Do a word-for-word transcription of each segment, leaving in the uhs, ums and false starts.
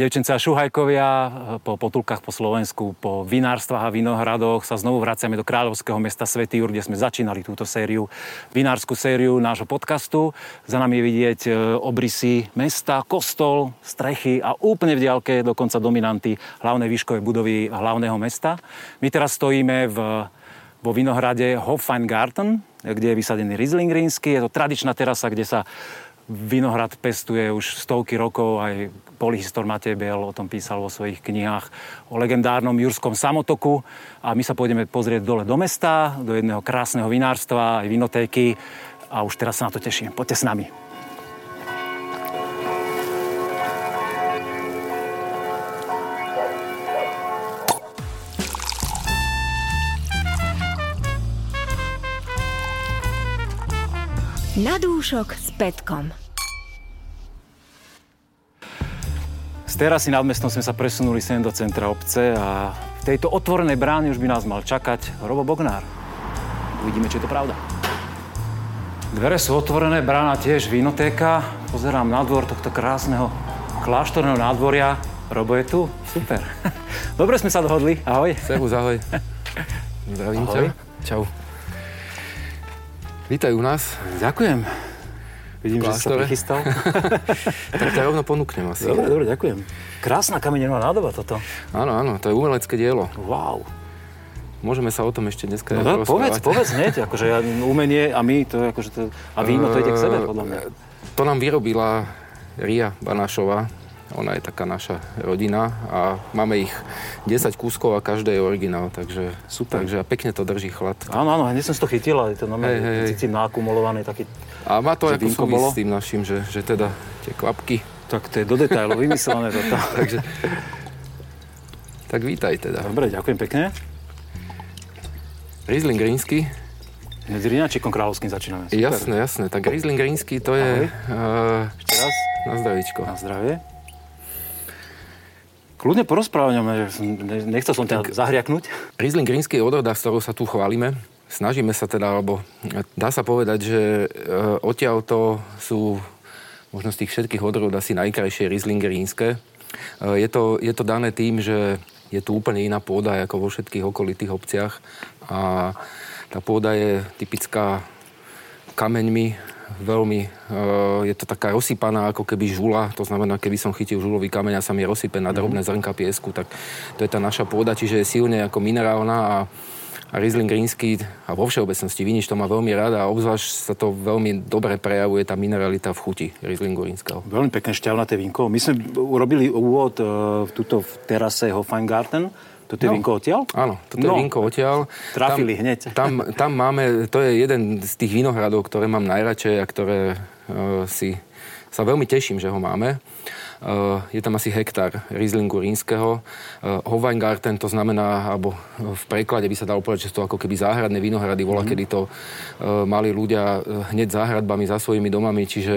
Dievčence a šuhajkovia po potulkách po Slovensku, po vinárstvách a vinohradoch sa znovu vraciame do kráľovského mesta Svätý Jur, kde sme začínali túto sériu, vinársku sériu nášho podcastu. Za nami je vidieť obrysy mesta, kostol, strechy a úplne v diaľke dokonca dominanty hlavnej výškovej budovy hlavného mesta. My teraz stojíme v, vo vinohrade Hoffangarten, kde je vysadený Riesling rýnsky. Je to tradičná terasa, kde sa vinohrad pestuje už stovky rokov, aj polyhistor Matej Biel o tom písal vo svojich knihách o legendárnom jurskom samotoku. A my sa pôjdeme pozrieť dole do mesta, do jedného krásneho vinárstva, aj vinotéky. A už teraz sa na to teším. Poďte s nami. Na dúšok s Petkom. Z terasy nad mestom sme sa presunuli sem do centra obce a v tejto otvorenej bráne už by nás mal čakať Robo Bognár. Uvidíme, či je to pravda. Dvere sú otvorené, brána tiež, vinotéka. Pozerám na dvor tohto krásneho kláštorného nádvoria. Robo je tu? Super. Dobre sme sa dohodli. Ahoj. Servus, ahoj. Zdravím ťa. Čau. Vítaj u nás. Ďakujem. Vidím, že si sa prichystal. Tak to rovno ponúknem asi. Dobre, dobre, ďakujem. Krásna kamenená nádoba toto. Áno, áno, to je umelecké dielo. Wow. Môžeme sa o tom ešte dneska no, rozprávať. Povedz, povedz hneď, akože umenie a my, to je akože to, a víno, to ide k sebe, podľa mňa. To nám vyrobila Ria Banášová. Ona je taká naša rodina a máme ich desať kúskov a každé je originál, takže super. Takže a pekne to drží chlad. Áno, áno, hneď som si to chytil, ale to normálne cítim naakumulovaný taký... A má to aj súvisť s tým našim, že, že teda tie kvapky... Tak to je do detailov vymyslené toto. Takže... Tak vítaj teda. Dobre, ďakujem pekne. Riesling rýnsky. Hneď s riňačikom kráľovským začíname. Super. Jasné, jasné. Tak Riesling rýnsky to je... Uh, Ešte raz. Na zdravíčko. Na zdravie. Kľudne porozprávame, nechcel som ťa zahriaknúť. Riesling rýnsky je odroda, s ktorou sa tu chválime. Snažíme sa teda, alebo dá sa povedať, že odtiaľto sú možno z tých všetkých odrod asi najkrajšie Riesling rýnske. Je to, je to dané tým, že je tu úplne iná pôda ako vo všetkých okolitých obciach. A tá pôda je typická kameňmi, veľmi, je to taká rozsypaná ako keby žula, to znamená, keby som chytil žulový kameň a sa mi rozsype na drobné zrnka piesku, tak to je tá naša pôda, čiže je silne ako minerálna a, a Riesling rýnsky a vo všeobecnosti vinič to má veľmi rád a obzvlášť sa to veľmi dobre prejavuje tá mineralita v chuti Rieslingu rýnskeho. Veľmi pekné šťavnaté vínko. My sme urobili úvod v tuto v terase Hoffangarten. Toto je no. vínko odtiaľ? Áno, toto no. je vínko odtiaľ. Trafili tam, hneď. Tam, tam máme, to je jeden z tých vinohradov, ktoré mám najradšej a ktoré e, si, sa veľmi teším, že ho máme. Uh, je tam asi hektár Rieslingu rýnskeho. Uh, Hoffangarten to znamená, alebo v preklade by sa dalo povedať, že to ako keby záhradné vinohrady, vola, mm-hmm. kedy to uh, mali ľudia hneď záhradbami za svojimi domami, čiže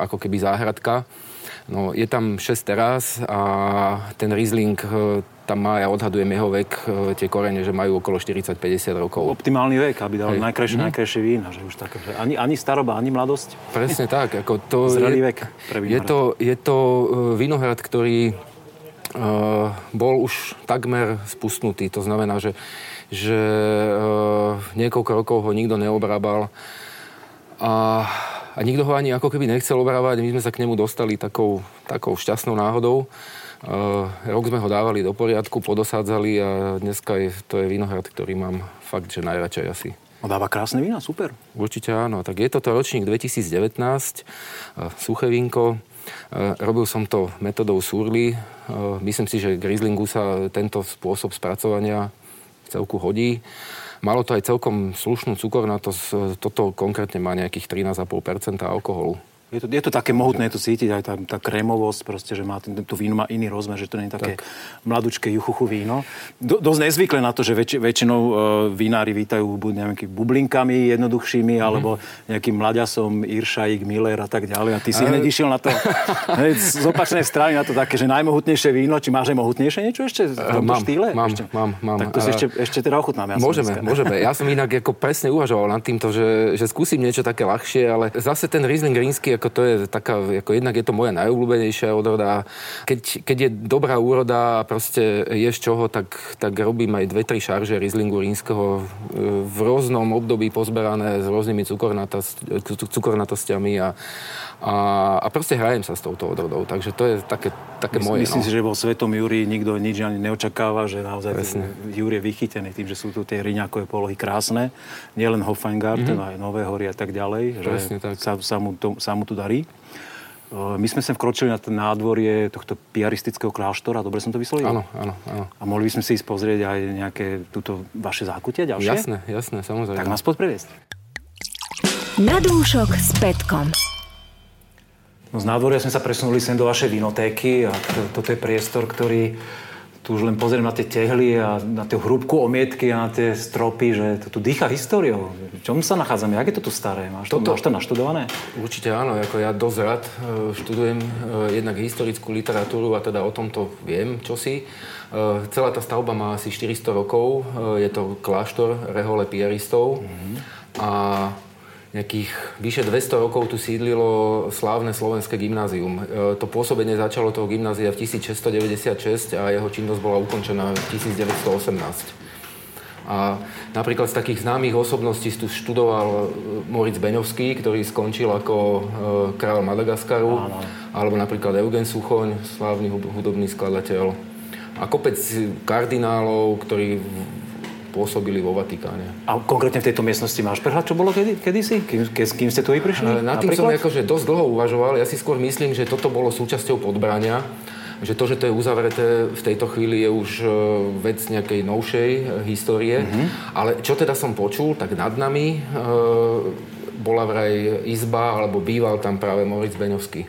ako keby záhradka. No, je tam šesť terás a ten Riesling uh, tam má, ja odhadujem jeho vek, uh, tie korene, že majú okolo štyridsať päťdesiat rokov. Optimálny vek, aby dal najkrajšie, mm-hmm. najkrajšie vína, že už také, že ani, ani staroba, ani mladosť. Presne tak, ako to zrelý vek pre vinohrad. Je to, je to uh, vinohrad, ktorý uh, bol už takmer spustnutý, to znamená, že, že uh, niekoľko rokov ho nikto neobrábal a A nikto ho ani ako keby nechcel obrávať. My sme sa k nemu dostali takou, takou šťastnou náhodou. Uh, rok sme ho dávali do poriadku, podosádzali a dneska je, to je vinohrad, ktorý mám fakt, že najradšej asi. On dáva krásne vína, super. Určite áno. Tak je toto ročník dvetisíc devätnásť, uh, suché vínko. Uh, robil som to metodou Surly. Uh, myslím si, že k Rieslingu sa tento spôsob spracovania celku hodí. Malo to aj celkom slušnú cukornatosť, toto konkrétne má nejakých trinásť celá päť percenta alkoholu. Je to, je to také mohutné, je to cítiť aj tá, tá krémovosť, proste, že má, to víno má iný rozmer, že to nie je také tak. Mladučké juchuchu víno. Do, dosť nezvyklé na to, že väč, väčšinou e, vinári vítajú buď nejakými bublinkami jednoduchšími, mm-hmm. alebo nejakým mlaďasom, Iršajík, Miller a tak ďalej. A ty si a... hneď išiel na to hneď z opačnej strany na to také, že najmohutnejšie víno, či máš aj mohutnejšie niečo ešte v tomto mám, štýle? Mám, ešte? mám, mám. Tak to si ešte, ešte teda ochutnáme. Ja môžeme, môžeme. Ja som inak ako presne uvažoval nad týmto, že, že skúsim niečo také ľahšie, ale zase ten Riesling rýnsky ako to je taká, ako jednak je to moja najobľúbenejšia odroda. Keď, keď je dobrá úroda a proste je z čoho, tak, tak robím aj dve, tri šarže Rieslingu rýnskeho v rôznom období pozberané s rôznymi cukornatostiami a, a, a proste hrajem sa s touto odrodou. Takže to je také, také Mys- moje. Myslím si, no. že vo Svetom Júri nikto nič ani neočakáva, že naozaj Júr je vychytený tým, že sú tu tie hriňákové polohy krásne. Nielen Hoffangarten, mm-hmm. aj Nové hory a tak ďalej. Že Presne, tak. Sa, sa, mu to, sa mu tu darí. My sme sem vkročili na nádvorie tohto piaristického kláštora, dobre som to vyslovil? Áno, áno, áno. A mohli by sme si ísť pozrieť aj nejaké túto vaše zákutie ďalšie? Jasné, jasné, samozrejme. Tak nás poď previesť. Na dúšok s Petkom. No, z nádvoria sme sa presunuli sem do vašej vinotéky a to, toto je priestor, ktorý tu už len pozriem na tie tehly a na tú hrúbku omietky a na tie stropy, že to tu dýcha históriou. V čom sa nachádzame? Jak je to tu staré? Máš to, máš to naštudované? Určite áno. Ako ja dosť rád študujem jednak historickú literatúru a teda o tomto viem čosi. Celá tá stavba má asi štyristo rokov. Je to kláštor rehole pieristov. Mm-hmm. A nejakých vyše dvesto rokov tu sídlilo slávne slovenské gymnázium. To pôsobenie začalo toho gymnázia v tisícšesťstodeväťdesiatšesť a jeho činnosť bola ukončená v tisícdeväťstoosemnásť. A napríklad z takých známych osobností tu študoval Moritz Beňovský, ktorý skončil ako kráľ Madagaskaru, áno. Alebo napríklad Eugen Suchoň, slávny hudobný skladateľ. A kopec kardinálov, ktorí pôsobili vo Vatikáne. A konkrétne v tejto miestnosti máš prehľad, čo bolo kedy, kedysi? Kým, ke, s kým ste tu prišli? Na tým som akože dosť dlho uvažoval. Ja si skôr myslím, že toto bolo súčasťou Podbrania. Že to, že to je uzavreté v tejto chvíli, je už vec nejakej novšej histórie. Mm-hmm. Ale čo teda som počul, tak nad nami e, bola vraj izba, alebo býval tam práve Moritz Beňovský.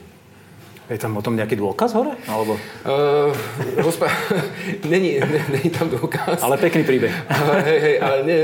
Je tam o tom nejaký dôkaz hore? Alebo? Uh, rozpr- není, není tam dôkaz. Ale pekný príbeh. Uh, hej, hej, ale nie,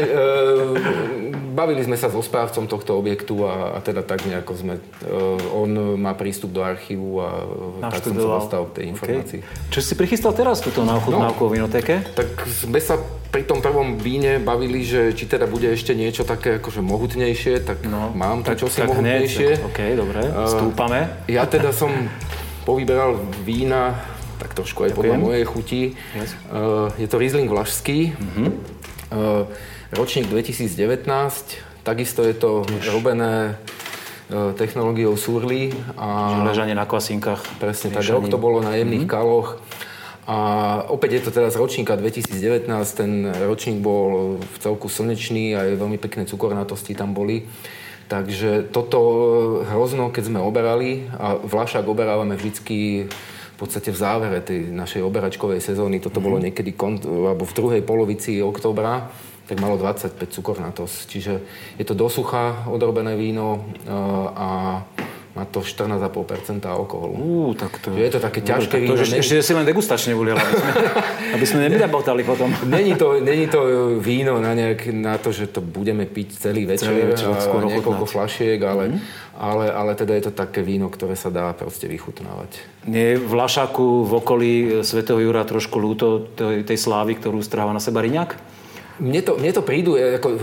uh, bavili sme sa so správcom tohto objektu a, a teda tak nejako sme... Uh, on má prístup do archívu a Navštudoval. Tak som sa dostal k tej informácii. Okay. Čo si prichystal teraz tuto na ochutnávku no, o vinotéke? Tak sme sa pri tom prvom víne bavili, že či teda bude ešte niečo také akože mohutnejšie, tak no, mám tak, to čosi tak mohutnejšie. Ok, dobre, vstúpame. Uh, ja teda som... povyberal vína, tak trošku aj Ďakujem. Podľa mojej chuti. Yes. Uh, je to Riesling vlašský, mm-hmm. uh, ročník dvetisícdevätnásť, takisto je to Už. robené uh, technológiou Surly. A ležanie na kvasinkách. Presne tak, rok to bolo na jemných mm-hmm. kaloch. A opäť je to teda z ročníka dvetisícdevätnásť, ten ročník bol v celku slnečný a aj veľmi pekné cukornatosti tam boli. Takže toto hrozno, keď sme oberali, a vlašák oberávame vždycky v podstate v závere tej našej oberačkovej sezóny, toto mm-hmm. bolo niekedy kont- alebo v druhej polovici októbra, tak malo dvadsaťpäť cukornatos. Čiže je to dosucha odrobené víno a má to štrnásť celá päť percenta alkoholu. Uú, tak to... Je to také ťažké víno. Ešte, ešte si len degustačne volil, aby sme, aby sme nebodali potom. Není to, není to víno na, nejak, na to, že to budeme piť celý večer, celý večer a niekoľko flašiek, ale, mm. ale, ale teda je to také víno, ktoré sa dá proste vychutnávať. Nie je vlašaku v okolí Svätého Jura trošku ľúto tej slávy, ktorú stráva na seba riňák? Mne to, mne to prídu... Ako,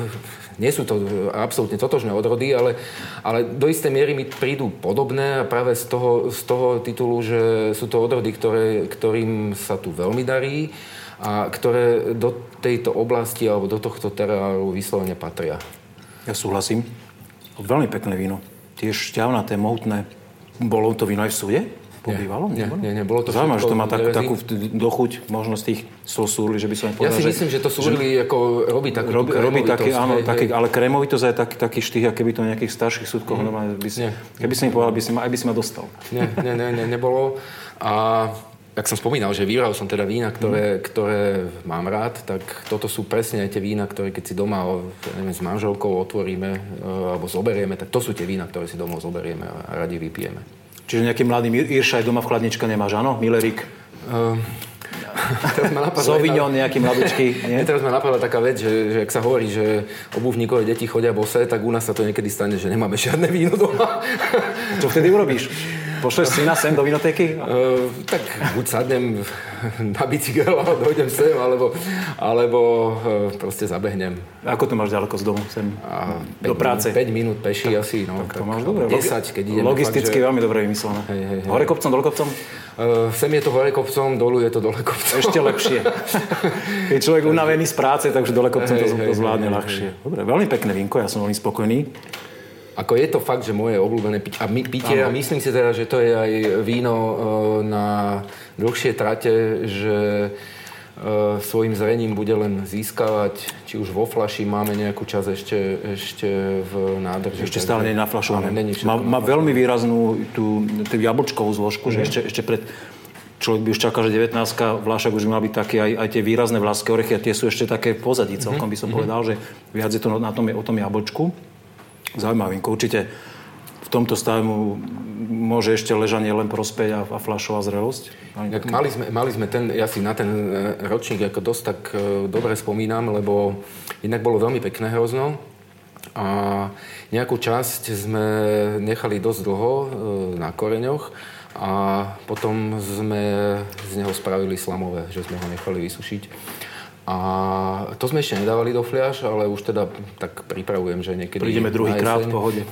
nie sú to absolútne totožné odrody, ale, ale do istej miery mi prídu podobné a práve z toho, z toho titulu, že sú to odrody, ktoré, ktorým sa tu veľmi darí a ktoré do tejto oblasti alebo do tohto terénu vyslovene patria. Ja súhlasím. Veľmi pekné víno. Tiež šťavnaté, mohutné. Bolo to víno aj v súde? Pobývalo? Nie, nie, nie, bolo to... Zaujímavé, že to má tak, takú dochuť možnosť tých súrly, že by som povedal, že... Ja si myslím, že to súrly že... ako robí takú robí, robí taký, áno, hej, taký, hej. Ale krémovitosť je taký, taký štih, a keby to nejakých starších súdkoch, mm. by si, keby si mi povedal, by si ma, aj by si ma dostal. Nie, nie, nie, nie nebolo. A jak som spomínal, že vybral som teda vína, ktoré, mm. ktoré mám rád, tak toto sú presne aj tie vína, ktoré keď si doma neviem, s manželkou otvoríme alebo zoberieme, tak to sú tie vína, ktoré si domov zoberieme a radi vypijeme. Čiže nejaký mladý Iršaj doma v chladničke nemáš, áno? Milerik? Um, Sauvignon nejaký mladúčky. Nie? Teraz ma napadla taká vec, že, že ak sa hovorí, že obuvníkové deti chodia bose, tak u nás sa to niekedy stane, že nemáme žiadne víno doma. Čo vtedy urobíš? Pošleš syna sem do vinotéky? Uh, tak buď sadnem na bicykel a dojdem sem, alebo, alebo proste zabehnem. Ako to máš ďaleko z domu sem? päť do práce? päť minút peši tak, asi, no. Tak to máš dobre. desať, keď ideme. Logisticky fakt, že... veľmi dobre vymyslené. Hej, hej, hej. Hore kopcom, dole kopcom? Uh, sem je to hore kopcom, dolu je to dole kopcom. Ešte lepšie. Keď človek unavený z práce, takže dole kopcom hej, to, hej, to zvládne hej, ľahšie. Hej. Dobre, veľmi pekné vínko, ja som veľmi spokojný. Ako je to fakt, že moje obľúbené pitie, a, my, pitie, a myslím si teda, že to je aj víno e, na dlhšie trate, že e, svojim zrením bude len získavať, či už vo flaši máme nejakú čas ešte, ešte v nádrži. Ešte stále nie je naflašované. Má, má veľmi výraznú tú, tú jablčkovú zložku, mm-hmm. že ešte, ešte pred... Človek by už čakal, že devätnástka vlášak už mal byť taký aj, aj tie výrazné vlášské orechy a tie sú ešte také v pozadí. Mm-hmm. Celkom by som mm-hmm. povedal, že viac je to na tom, o tom jablčku. Zaujímavé vínko. Určite v tomto stave mu môže ešte ležanie len prospeť a, a fľašová zrelosť. Mali sme, mali sme ten, ja si na ten ročník ako dosť tak dobre spomínam, lebo inak bolo veľmi pekné hrozno a nejakú časť sme nechali dosť dlho na koreňoch a potom sme z neho spravili slamové, že sme ho nechali vysušiť. A to sme ešte nedávali do fľaš, ale už teda tak pripravujem, že niekedy... Prídeme druhý krát v pohode.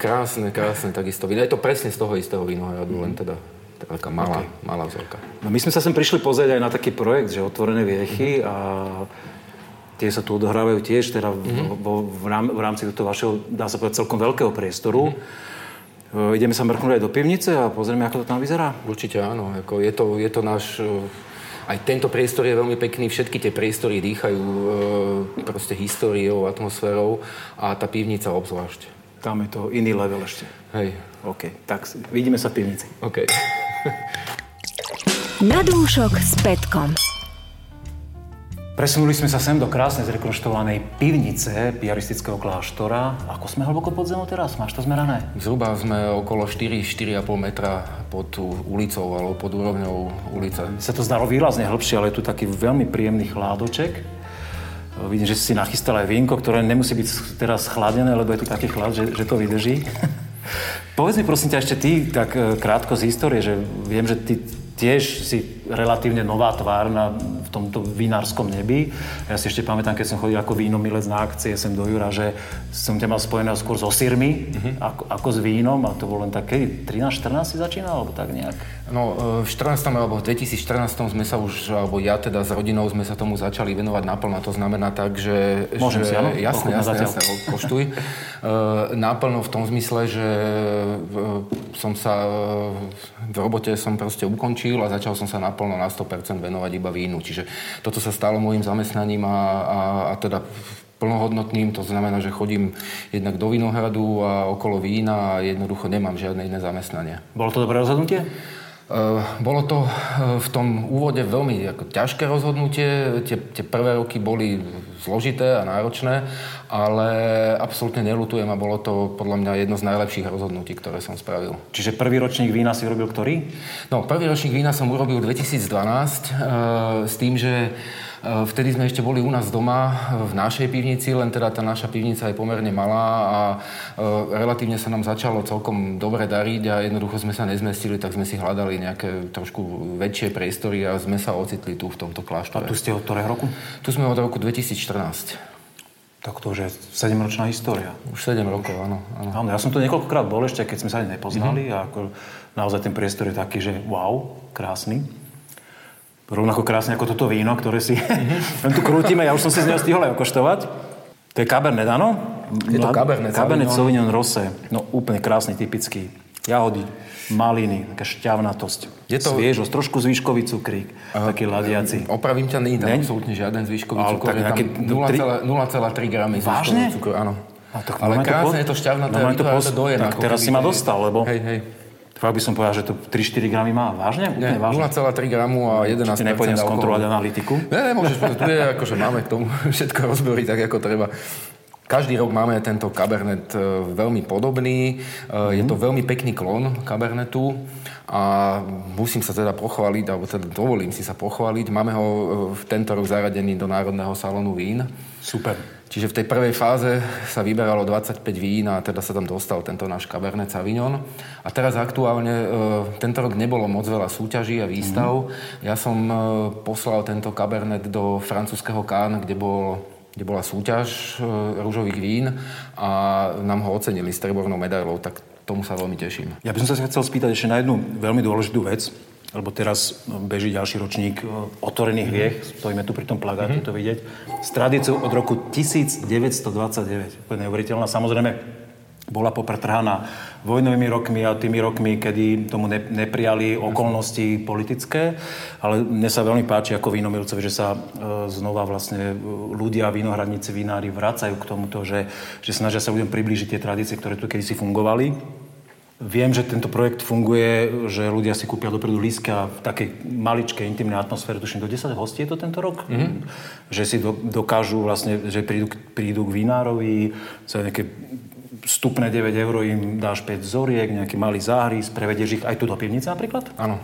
Krásne, krásne, takisto víno. Je to presne z toho istého vínohradu, mm. len teda taká malá, okay. malá vzorka. No my sme sa sem prišli pozrieť aj na taký projekt, že Otvorené viechy mm. a tie sa tu odohrávajú tiež, teda mm. vo, v, rám, v rámci tohto vašeho, dá sa povedať, celkom veľkého priestoru. Mm. E, ideme sa mrknúť aj do pivnice a pozrieme, ako to tam vyzerá. Určite áno, ako je to, je to náš... Aj tento priestor je veľmi pekný, všetky tie priestory dýchajú e, proste históriou, atmosférou a tá pivnica obzvlášť. Tam je to iný level ešte. Hej. OK, tak vidíme sa v pivnici. OK. Na dúšok s Petkom. Presunuli sme sa sem do krásne zrekonštruovanej pivnice piaristického kláštora. Ako sme hlboko pod zemou teraz? Máš to zmerané? Zhruba sme okolo štyri až štyri a pol metra pod ulicou alebo pod úrovňou ulice. Sa to zdalo výrazne hlbšie, ale je tu taký veľmi príjemný chládoček. Vidím, že si nachystal aj vínko, ktoré nemusí byť teraz chladené, lebo je tu taký chlad, že, že to vydrží. Povedz mi prosím ťa ešte ty tak krátko z histórie, že viem, že ty tiež si relatívne nová tvár na, v tomto vinárskom nebi. Ja si ešte pamätám, keď som chodil ako vínomilec na akcie sem do Jura, že som ťa mal spojeného skôr so syrmi, mm-hmm. ako, ako s vínom. A to bolo len také, trinásť štrnásť si začínal, alebo tak nejak? No, v štrnástom alebo v dvetisíc štrnástom sme sa už, alebo ja teda s rodinou sme sa tomu začali venovať naplno. To znamená tak, že... Môžem že, si, áno? Jasné, jasné, jasné, poštuj. Naplno v tom zmysle, že som sa v robote som proste ukončil a začal som sa naplno na sto percent venovať iba vínu. Čiže toto sa stalo môjim zamestnaním a, a, a teda plnohodnotným. To znamená, že chodím jednak do vinohradu a okolo vína a jednoducho nemám žiadne iné zamestnanie. Bolo to dobré rozhodnutie? Uh, bolo to uh, v tom úvode veľmi ako, ťažké rozhodnutie. Tie, tie prvé roky boli zložité a náročné, ale absolútne neľutujem a bolo to podľa mňa jedno z najlepších rozhodnutí, ktoré som spravil. Čiže prvý ročník vína si urobil ktorý? No, prvý ročník vína som urobil dvetisíc dvanásť uh, s tým, že vtedy sme ešte boli u nás doma, v našej pivnici, len teda tá naša pivnica je pomerne malá a relatívne sa nám začalo celkom dobre dariť a jednoducho sme sa nezmestili, tak sme si hľadali nejaké trošku väčšie priestory a sme sa ocitli tu v tomto kláštore. A tu ste od ktorého roku? Tu sme od roku dvetisíc štrnásť. Tak to už je sedemročná história. Už sedem rokov, áno, áno. Áno, ja som tu niekoľkokrát bol ešte, keď sme sa ani nepoznali mm-hmm. a ako, naozaj ten priestor je taký, že wow, krásny. Rovnako krásne ako toto víno, ktoré si len tu krútime. Ja už som si z neho stihol aj okoštovať. To je Cabernet, áno? Je to Cabernet. Cabernet Sauvignon Rosé. No úplne krásny, typický. Jahody, maliny, taká šťavnatosť. Je to... Sviežosť, trošku zvýškový cukrík. Uh, taký ladiaci. Opravím ťa, nie je tam absolútne žiaden zvýškový cukor. Je tam nula celá tri gramy zvýškový cukor, áno. Ale krásne je to šťavnaté. Tak teraz si ma dostal, lebo... Fakt by som povedal, že to tri až štyri gramy má. Vážne? Nie, nula celá tri gramu a jedenásť percent. Či nepôjdem skontrolovať analytiku? Ne, nemôžeš, pretože tu je akože máme k tomu všetko rozbory tak, ako treba. Každý rok máme tento Cabernet veľmi podobný. Mm. Je to veľmi pekný klon Cabernetu. A musím sa teda pochváliť, alebo teda dovolím si sa pochváliť. Máme ho v tento rok zaradený do Národného salónu vín. Super. Čiže v tej prvej fáze sa vyberalo dvadsaťpäť vín a teda sa tam dostal tento náš Cabernet Sauvignon. A teraz aktuálne, e, tento rok nebolo moc veľa súťaží a výstav. Mm-hmm. Ja som e, poslal tento Cabernet do francúzskeho Cannes, kde bol... kde bola súťaž e, rúžových vín a nám ho ocenili s striebornou medailou, tak tomu sa veľmi teším. Ja by som sa chcel spýtať ešte na jednu veľmi dôležitú vec, lebo teraz beží ďalší ročník Otvorených viech, stojíme tu pri tom plagáte, mm-hmm. to vidieť, s tradíciou od roku devätnásť dvadsaťdeväť. Úplne neuveriteľná, samozrejme bola popretrhaná vojnovými rokmi a tými rokmi, kedy tomu ne, neprijali okolnosti politické, ale mne sa veľmi páči ako vínomilcovi, že sa e, znova vlastne ľudia, vinohradníci, vinári vracajú k tomuto, že, že snažia sa ľuďom priblížiť tie tradície, ktoré tu kedysi fungovali. Viem, že tento projekt funguje, že ľudia si kúpia dopredu lístky a v takej maličkej, intimnej atmosfére, tuším, do desať hostí je to tento rok, mm-hmm. že si do, dokážu vlastne, že prídu, prídu k vinárovi, sa nejaké vstupné deväť eur im dáš päť zoriek, nejaký malý záhrys, prevedieš ich aj tu do pivnice napríklad? Áno.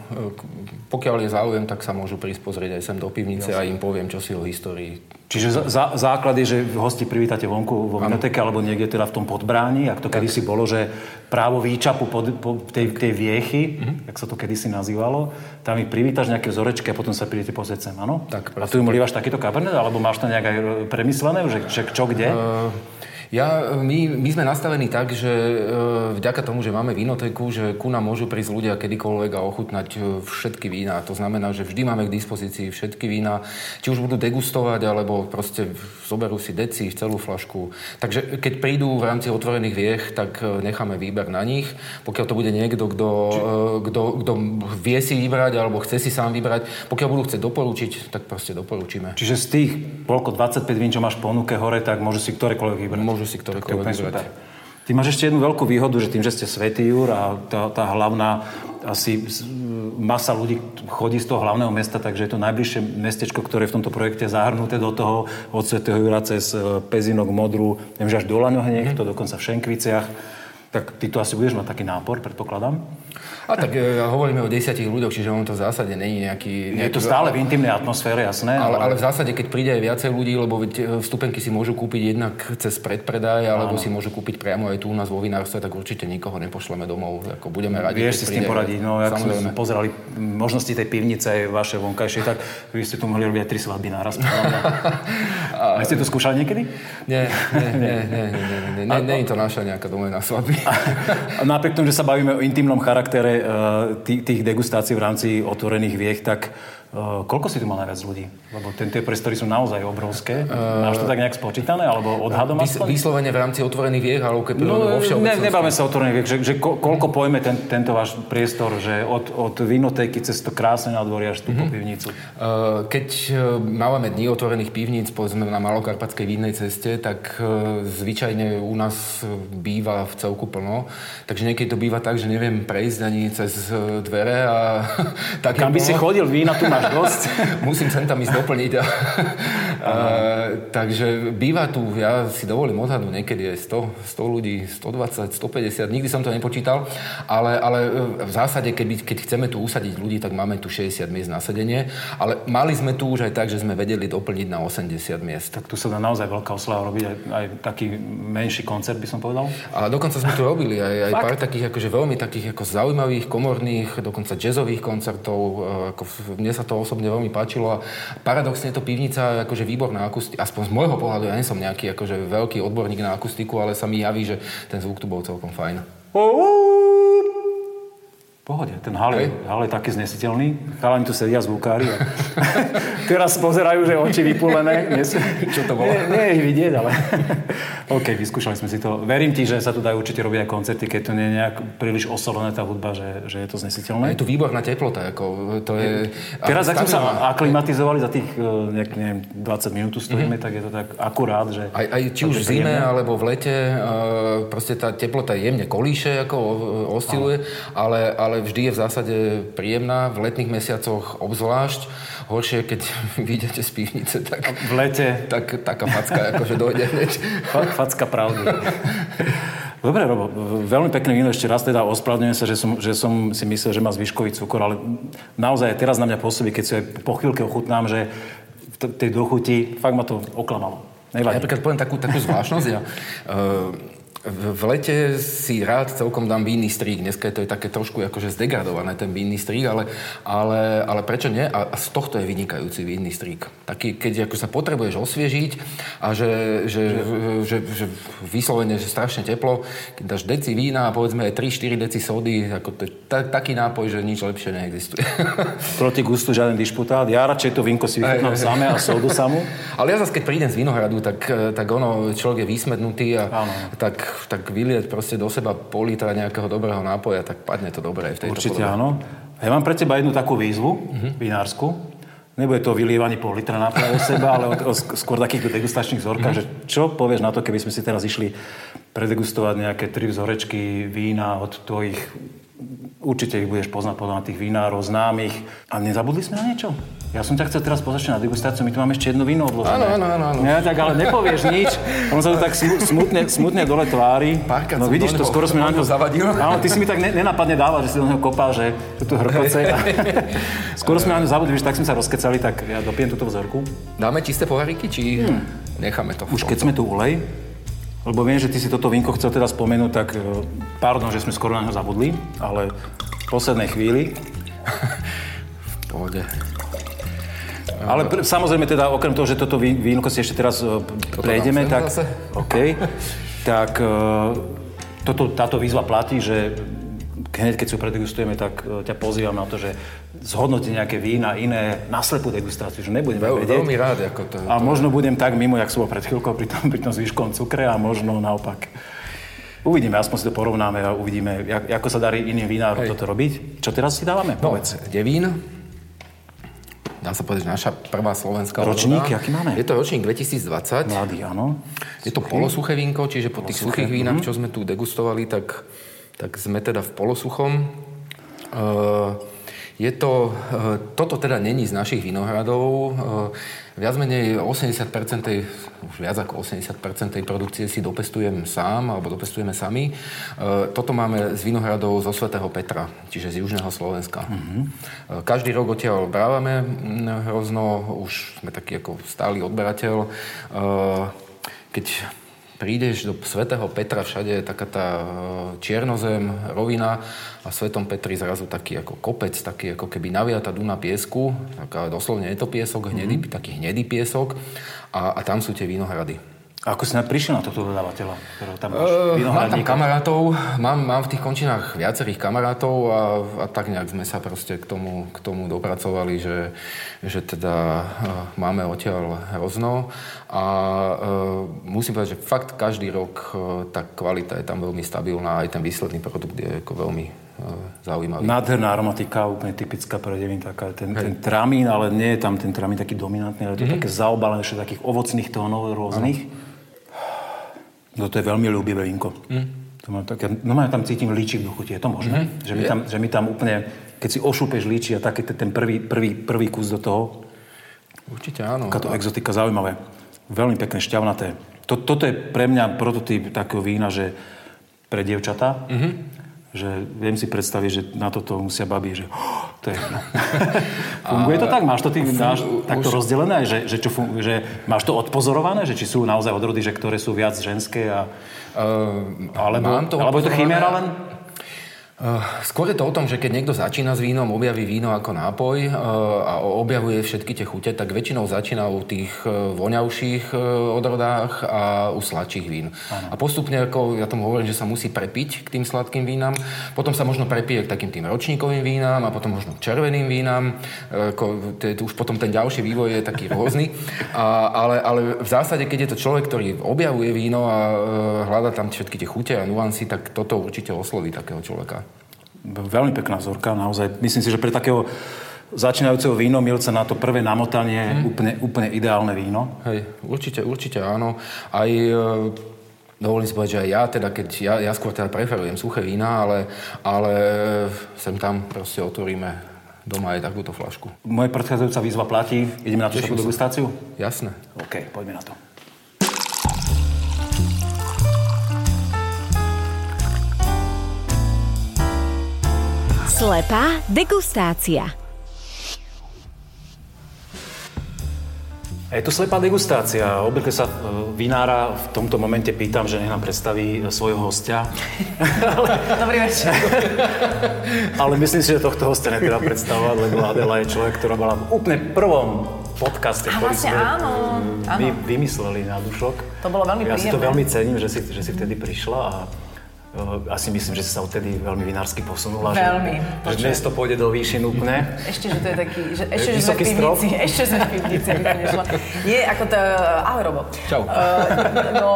Pokiaľ je záujem, tak sa môžu prísť pozrieť aj sem do pivnice a im poviem, čo si o histórii. Čiže za- základ je, že hosti privítate vonku vo vinoteke alebo niekde teda v tom podbráni, ak to kedysi bolo, že právo výčapu pod, po tej, tej viechy, mm-hmm. ak sa to kedysi nazývalo, tam ich privítaš nejaké vzorečky a potom sa prídete pozrieť sem, áno? Tak, a tu im lívaš takýto Cabernet, alebo máš to nejak aj premyslené, že, že čo kde? Uh... Ja, my, my sme nastavení tak, že e, vďaka tomu, že máme vinotéku, že ku nám môžu prísť ľudia kedykoľvek a ochutnať e, všetky vína. To znamená, že vždy máme k dispozícii všetky vína. Či už budú degustovať, alebo proste zoberú si deci, celú flašku. Takže keď prídu v rámci Otvorených viech, tak e, necháme výber na nich. Pokiaľ to bude niekto, kto e, vie si vybrať, alebo chce si sám vybrať, pokiaľ budú chcieť doporučiť, tak proste doporučíme. Čiže z tých polko dvadsaťpäť vín, čo máš v ponuke hore, tak môžu si ktorékoľvek vybrať. Si ktorékoľvek vybrať. Ty máš ešte jednu veľkú výhodu, že tým, že ste Svätý Jur a tá, tá hlavná, asi masa ľudí chodí z toho hlavného mesta, takže je to najbližšie mestečko, ktoré je v tomto projekte zahrnuté do toho od Svätého Jura cez Pezinok, Modrú, neviem, že až do Laňohne, mm-hmm. to dokonca v Šenkviciach. Tak ty tu asi budeš mať taký nápor, predpokladám. A tak ja hovoríme o desiatich ľuďoch, čiže on to v zásade není nejaký... nejaký... Je to stále v intimnej atmosfére, jasné. Ale, ale v zásade, keď príde aj viacej ľudí, lebo vstupenky si môžu kúpiť jednak cez predpredaj, alebo áno. si môžu kúpiť priamo aj tu u nás vo vinárstve, tak určite nikoho nepošleme domov. Ako budeme radi. Vieš si s tým poradiť. No, ak sme pozerali možnosti tej pivnice, vaše vonkajšie, tak vy ste tu mohli robiť aj tri svadby naraz. A ste to skúšali niekedy? Nie, nie, nie, nie, nie, nie, nie, nie, nie je to naša nejaká domovná svadba. A napriek tomu, že sa bavíme o intimnom charaktere tých, tých degustácií v rámci Otvorených viech, tak koľko si tu mal najviac ľudí? Lebo tie priestory sú naozaj obrovské. Máš to tak nejak spočítané? Alebo odhadom aspoň? Vyslovene v rámci Otvorených viech? Alebo keď no, ne, nebáme sa Otvorených viech. Že, že ko, koľko pojme ten, tento váš priestor? Že od, od vinotéky cez to krásne nádvorie až tu mm-hmm. po pivnicu? Keď máme dni otvorených pivníc, povedzme na Malokarpatskej vínnej ceste, tak zvyčajne u nás býva v celku plno. Takže niekedy to býva tak, že neviem prejsť ani cez dvere. A tak kam by si chodil vína tu na dosť. Musím sem tam ísť doplniť. A, a, takže býva tu, ja si dovolím odhadnúť, niekedy aj sto, sto ľudí, stodvadsať, stopäťdesiat, nikdy som to nepočítal, ale, ale v zásade, keby, keď chceme tu usadiť ľudí, tak máme tu šesťdesiat miest na sedenie, ale mali sme tu už aj tak, že sme vedeli doplniť na osemdesiat miest. Tak tu sa dá naozaj veľká oslava robiť, aj, aj taký menší koncert, by som povedal. A dokonca sme tu robili aj, aj pár takých, akože veľmi takých ako zaujímavých, komorných, dokonca jazzových koncertov, ako mne sa to osobne veľmi páčilo a paradoxne je to pivnica akože výborná akustika, aspoň z môjho pohľadu, ja nie som nejaký akože veľký odborník na akustiku, ale sa mi javí, že ten zvuk tu bol celkom fajn. Pohode, ten hal je, hal je taký znesiteľný. Chalani tu sedia zvukári a teraz pozerajú, že oči vypulené. Dnes... Čo to bolo? Nie, nie ich vidieť, ale... OK, vyskúšali sme si to. Verím ti, že sa tu dajú určite robiť aj koncerty, keď to nie je nejak príliš osolené tá hudba, že, že je to znesiteľné. Je tu výborná teplota, ako to je... Teraz, ak sme sa aklimatizovali za tých nejak, neviem, dvadsať minút stojíme, mm-hmm. tak je to tak akurát, že... Aj, aj či už v zime, alebo v lete, uh, proste tá teplota jemne kolíše, ako osciluje, ale, ale ale vždy je v zásade príjemná, v letných mesiacoch obzvlášť. Horšie, keď vyjdete z pivnice, tak... V lete. Tak, taká facka, akože dojde hneď. Facka pravdy. Dobre, Robo, veľmi pekné víno, ešte raz teda ospravedlňujem sa, že som, že som si myslel, že má zvyškový cukor, ale naozaj teraz na mňa pôsobí, keď si aj po chvíľke ochutnám, že v tej dochuti fakt ma to oklamalo. Nevadí. Napríklad poviem takú, takú zvláštnosť. Ja, uh, v lete si rád celkom dám vínny strík. Dneska je to je také trošku akože zdegradované, ten vínny strík, ale, ale, ale prečo nie? A z tohto je vynikajúci vínny strík. Taký, keď ako sa potrebuješ osviežiť a že, že, že, že, že vyslovene, že strašne teplo, keď dáš deci vína a povedzme aj tri štyri deci sody, ako to je ta, taký nápoj, že nič lepšie neexistuje. Proti gustu žiaden disputát. Ja radšej to vínko si vychutnám samé a sodu samú. Ale ja zase, keď prídem z vinohradu, tak, tak ono, človek je vysmednutý a áno. tak tak vylieť proste do seba pol litra nejakého dobrého nápoja, tak padne to dobre aj v tejto podobe. Určite áno. Ja mám pre teba jednu takú výzvu, mm-hmm. vinársku. Nebude to vylievanie pol litra nápoja do seba, ale o, o, skôr takých degustačných vzorkách, mm-hmm. že čo povieš na to, keby sme si teraz išli predegustovať nejaké tri vzorečky vína od tvojich, určite ich budeš poznať podľa tých vinárov, známych. A nezabudli sme na niečo? Ja som ťa chcel teraz pozrieť na degustáciu, my tu máme ešte jedno víno odložené. Áno, áno, áno. Ja tak, ale nepovieš nič. On sa to tak smutne, smutne dole tvári. Párkrát no vidíš to, skoro sme na to zavadil. Áno, ty si mi tak nenápadne dával, že si do neho kopal, že tu hrkoce. Skoro sme na to zabudli, že tak sme sa rozkecali, tak ja dopijem túto vzorku. Dáme čisté poháriky, či hmm. necháme to? Už keď sme tu ulej, lebo viem, že ty si toto vínko chcel teda spomenúť, tak pardon, že sme skoro na neho zabudli, ale v poslednej chvíli. V pohode. Ale pr- samozrejme teda, okrem toho, že toto vínko si ešte teraz prejdeme, tak... OK. Tak toto, táto výzva platí, že hneď keď si ju predegustujeme, tak ťa pozývam na to, že zhodnotí nejaké vína iné na slepú degustáciu, že nebudeme Veľ, vedieť. Veľmi rád, ako to je. A to možno je. Budem tak mimo, jak som bol pred chvíľkou pri tom, pri tom zvýškom cukre a možno naopak. Uvidíme, aspoň si to porovnáme a uvidíme, jak, ako sa darí iným vinárom toto robiť. Čo teraz si dávame? No, povedz. Devín. Dá sa povedať, naša prvá slovenská ročník, ročná. Aký máme? Je to ročník dvetisícdvadsať. Mladý, áno. Je to polosuché vínko, čiže po tých suchých vínach, čo sme tu degustovali, tak, tak sme teda v polosuchom. E- Je to, toto teda není z našich vinohradov. Viac menej osemdesiat percent tej, už viac ako osemdesiat percent tej produkcie si dopestujem sám, alebo dopestujeme sami. Toto máme z vinohradov zo Svätého Petra, čiže z južného Slovenska. Mm-hmm. Každý rok odtiaľ brávame hrozno, už sme taký ako stály odberateľ. Keď prídeš do Svätého Petra, všade je taká tá čiernozem, rovina a v Svätom Petri zrazu taký ako kopec, taký ako keby naviata duna piesku, taká doslovne je to piesok, hnedý, mm-hmm. taký hnedý piesok a, a tam sú tie vinohrady. A ako si prišiel na tohto dodávateľa, ktorého tam máš vinohradníka? Mám tam kamarátov, mám, mám v tých končinách viacerých kamarátov a, a tak nejak sme sa proste k tomu, k tomu dopracovali, že, že teda máme odtiaľ hrozno a e, musím povedať, že fakt každý rok tá kvalita je tam veľmi stabilná a aj ten výsledný produkt je ako veľmi e, zaujímavý. Nádherná aromatika, úplne typická pre devín, taká ten, ten tramín, ale nie je tam ten tramín taký dominantný, ale to mm-hmm. je také zaobalené ešte takých ovocných tónov rôznych. Ano. No to je veľmi ľúbivé vínko. Mm. To mám tak, ja, no ja tam cítim líči v duchu, je to možné? Mm. Že, mi tam, že mi tam úplne, keď si ošúpeš líči a taký ten prvý, prvý, prvý kus do toho. Určite áno. Taká to exotika zaujímavé. Veľmi pekné, šťavnaté. Toto je pre mňa prototyp takého vína, že pre dievčatá. Mm-hmm. Že viem si predstaviť, že na toto musia babi, že oh, to je no. Funguje to tak? Máš to ty, máš takto rozdelené? Že, že, čo funguje, že máš to odpozorované? Že či sú naozaj odrody, že ktoré sú viac ženské? A, uh, alebo, to alebo je to chimera len? Uh, skôr je to o tom, že keď niekto začína s vínom, objaví víno ako nápoj uh, a objavuje všetky tie chute, tak väčšinou začína u tých uh, voňavších uh, odrodách a u sladších vín. Ano. A postupne, ako ja tomu hovorím, že sa musí prepiť k tým sladkým vínam, potom sa možno prepije k takým tým ročníkovým vínam a potom možno k červeným vínam. Uh, ako, t- t- už potom ten ďalší vývoj je taký rôzny. A, ale, ale v zásade, keď je to človek, ktorý objavuje víno a uh, hľada tam všetky tie chute a nuancy, tak toto určite osloví takého človeka. Veľmi pekná vzorka, naozaj. Myslím si, že pre takého začínajúceho vínomilca na to prvé namotanie je mm. úplne, úplne ideálne víno. Hej, určite, určite áno. Aj, dovolím si povedať, že aj ja, teda, keď ja, ja skôr teda preferujem suché vína, ale, ale sem tam proste otvoríme doma aj takúto flašku. Moje predchádzajúca výzva platí. Ideme na tú takú degustáciu? Jasné. OK, poďme na to. Slepá degustácia. A je to slepá degustácia. Obvykle sa vinára v tomto momente pýtam, že nech nám predstaví svojho hostia. Dobrý večer. Ale myslím si, že tohto hostia netreba predstavovať, lebo Adela je človek, ktorá bola v úplne prvom podcaste, ktorý sme vy, vymysleli na dušok. To bolo veľmi príjemné. Ja si to veľmi cením, že si, že si vtedy prišla a asi myslím, že si sa odtedy veľmi vinársky posunula. Veľmi. Že, že dnes to pôjde do výšin úplne. Ešte, že to je taký, že ešte, že sme v pivnici. Ešte sme v pivnici, vykonešla. Je ako to... Ahoj, Robo. Čau. Uh, no,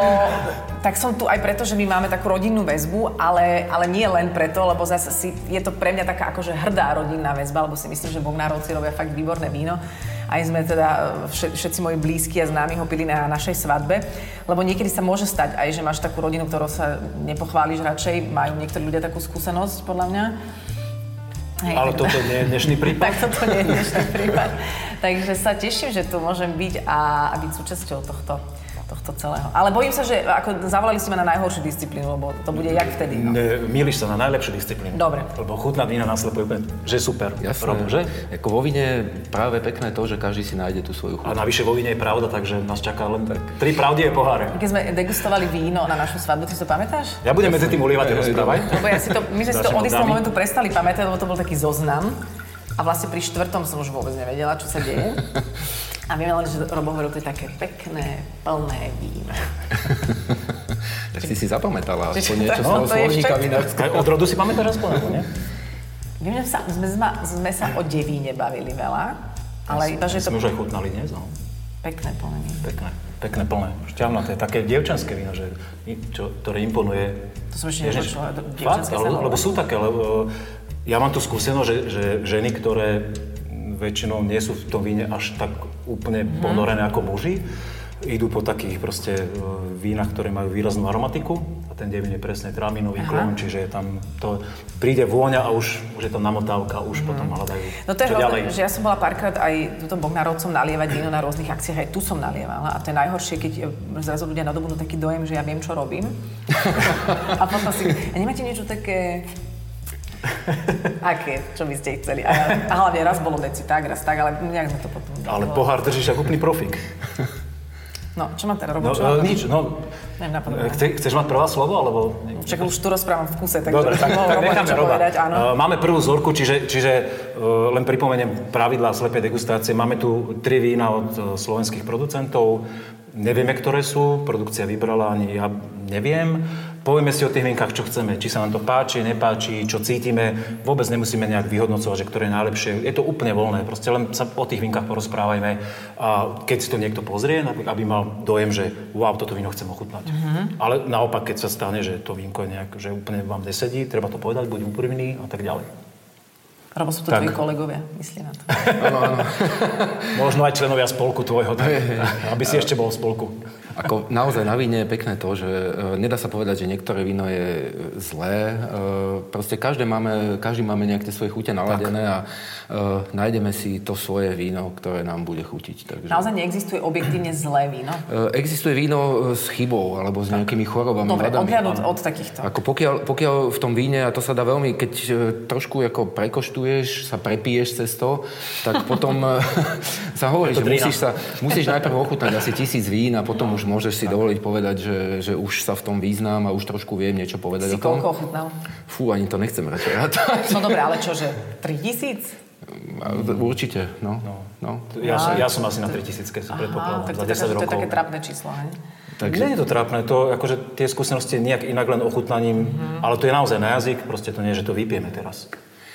tak som tu aj preto, že my máme takú rodinnú väzbu, ale, ale nie len preto, lebo zase si, je to pre mňa taká akože hrdá rodinná väzba, lebo si myslím, že Bognárovci robia fakt výborné víno. Aj sme teda, všetci moji blízki a známi ho pili na našej svadbe, lebo niekedy sa môže stať aj, že máš takú rodinu, ktorou sa nepochváliš radšej, majú niektorí ľudia takú skúsenosť, podľa mňa. Hej, ale tak, toto nie je dnešný prípad. Tak toto nie je dnešný prípad. Takže sa teším, že tu môžem byť a, a byť súčasťou tohto, tohto celého. Ale bojím sa, že ako zavolali ste ma na najhoršiu disciplínu, lebo to bude jak vtedy. No. Mýliš sa na najlepšiu disciplínu. Dobre. Lebo chutná vína náslepuje úplne, že super. Jasné. Robo, že? Jako vo víne práve pekné to, že každý si nájde tú svoju chuť. A navyše vo víne je pravda, takže nás čaká len tak. Tri pravdy je poháre. Keď sme degustovali víno na našu svadbu, ty si to pamätáš? Ja budem medzi tým ulievať, rozprávaj. Lebo ja si to, my sme si to od istého momentu prestali pamätať, lebo to bol taký zoznam. A vlastne pri štvrtom som už vôbec nevedela, čo sa deje. A viem len, že Robo hovoril, to je také pekné, plné víno. Tak si si zapamätala, aspoň niečo z toho slovníka vinárskeho. Od rodu si pamätáš aspoň, alebo nie? Viem, že sa, sme, sme sa o devíne bavili veľa. Ale iba, že to... Sme už aj chutnali dnes, no. Pekné, plné víno. Pekné, pekné, plné. Šťavnaté, také dievčanské víno, že, čo, ktoré imponuje. To som ešte nepočula. Fakt, lebo sú také, lebo... Ja mám tú skúsenosť, že, že ženy, ktoré väčšinou nie sú v tom víne až tak úplne ponorené ako muži, idú po takých proste vínach, ktoré majú výraznú aromatiku a ten devín je presne tramínový klón, čiže je tam to, príde vôňa a už, už je tam namotávka, už mm. potom hľadajú. No to je hodné, že ja som bola párkrát aj túto Bognárovcom nalievať víno na rôznych akciách, aj tu som nalievala a to je najhoršie, keď zrazu ľudia nadobudnú taký dojem, že ja viem, čo robím. A potom si, a nemáte niečo také... Aké? Čo by ste chceli? A, ja, a hlavne raz bolo deci tak, raz tak, ale nejak sme to potom... Ale bolo... pohár držíš ako úplný profík. No, čo mám teda robiť? No, nič, no... Neviem, napadne. Chce, chceš mať prvá slovo, alebo... Čak už tu rozprávam v kuse, takže... Dobre, tak, tak, tak necháme Roba. Povedať, áno. Máme prvú vzorku, čiže, čiže len pripomeniem pravidlá slepej degustácie. Máme tu tri vína od slovenských producentov. Nevieme, ktoré sú. Produkcia vybrala, ani ja neviem. Povieme si o tých vínkach, čo chceme, či sa nám to páči, nepáči, čo cítime. Vôbec nemusíme nejak vyhodnocovať, že ktoré je najlepšie. Je to úplne voľné, proste len sa o tých vínkach porozprávajme. A keď si to niekto pozrie, aby mal dojem, že wow, toto víno chcem ochutnať. Mm-hmm. Ale naopak, keď sa stane, že to vínko je nejak, že úplne vám nesedí, treba to povedať, buď úprimný a tak ďalej. Robo sú to tak. Tvoji kolegovia, myslí na to. Áno, áno. Možno aj členovia spolku tvojho, tak, aby si ešte bol v spolku. Ako naozaj na víne je pekné to, že e, nedá sa povedať, že niektoré víno je zlé. E, proste každé máme, každý máme nejaké svoje chute naladené tak. A e, nájdeme si to svoje víno, ktoré nám bude chutiť. Takže... Naozaj neexistuje objektívne zlé víno? E, existuje víno s chybou alebo s tak. nejakými chorobami. Dobre, odhľadnúť od takýchto. Ako pokiaľ, pokiaľ v tom víne, a to sa dá veľmi, keď e, trošku ako prekoštuje, sa prepiješ cez to, tak potom sa hovorí, že musíš, sa, musíš najprv ochutnať asi tisíc vín a potom už môžeš si dovoliť povedať, že, že už sa v tom význam a už trošku viem niečo povedať si o tom. Si koľko ochutnal? Fú, ani to nechcem radšej rátať. No dobré, ale čože, tri tisíc? Určite, no. no. no. Ja, som, ja som asi na tri tisícke, som predpokladal, za desať rokov. To je také trápne číslo, hej? Takže... Nie je to trápne, to akože tie skúsenosti nejak inak len ochutnaním, mm. ale to je naozaj na jazyk, proste to nie, že to vypijeme teraz.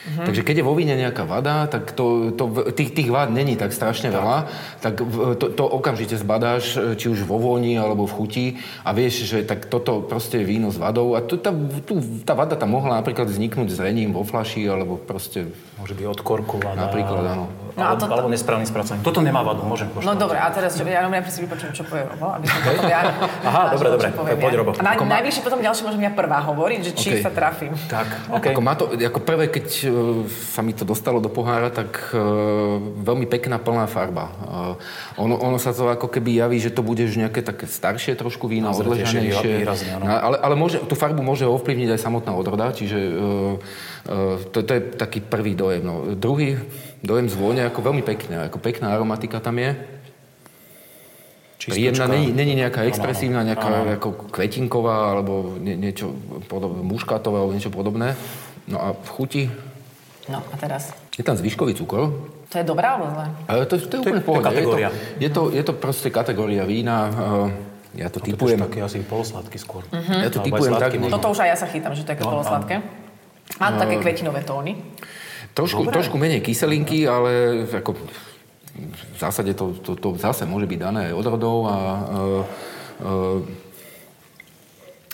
Mm-hmm. Takže keď je vo víne nejaká vada, tak to, to, tých, tých vád není tak strašne tak. veľa, tak to, to okamžite zbadáš, či už vo vôni alebo v chuti a vieš, že tak toto proste je víno s vadou a tu, tá, tu, tá vada tam mohla napríklad vzniknúť zrením vo flaši alebo proste... Môže byť od korku vada, napríklad, áno. No, ale, to, alebo nesprávnym spracovaním. Toto nemá vadu, môžem poštovať. No dobre, a teraz čo, ja najprv si vypočujem, čo povie Robo, aby som potom ja... Aha, dobre, dobre, poď Robo. A na, najbližšie potom ďalšie môžem ja prvá hovoriť, že či okay. sa trafím. Tak, okay. Ako má to, ako prvé, keď sa mi to dostalo do pohára, tak uh, veľmi pekná, plná farba. Uh, ono, ono sa to ako keby javí, že to bude už nejaké také staršie trošku víno, odležanejšie. Ale, ale môže, tú farbu môže ovplyvniť aj samotná odroda, čiže uh, uh, to, to je taký prvý dojem. No, druhý dojem z vône, ako veľmi pekne, ako pekná aromatika tam je. Príjemná, není nejaká expresívna, nejaká ako kvetinková, alebo nie, niečo podobné, muškátové, alebo niečo podobné. No a v chuti... No a teraz? Je tam zvyškový cukor. To je dobrá, alebo zlá? To, to je úplne v pohode. Kategória. Je to, je to, je to proste kategória vína. Ja to typujem... To je taký asi polosladký skôr. Ja to typujem tak... Toto už aj ja sa chytám, že to je polosladké. Má to také kvetinové tóny. Trošku menej kyselinky, ale ako... V zásade to, to, to zase môže byť dané od rodov a... Uh, uh,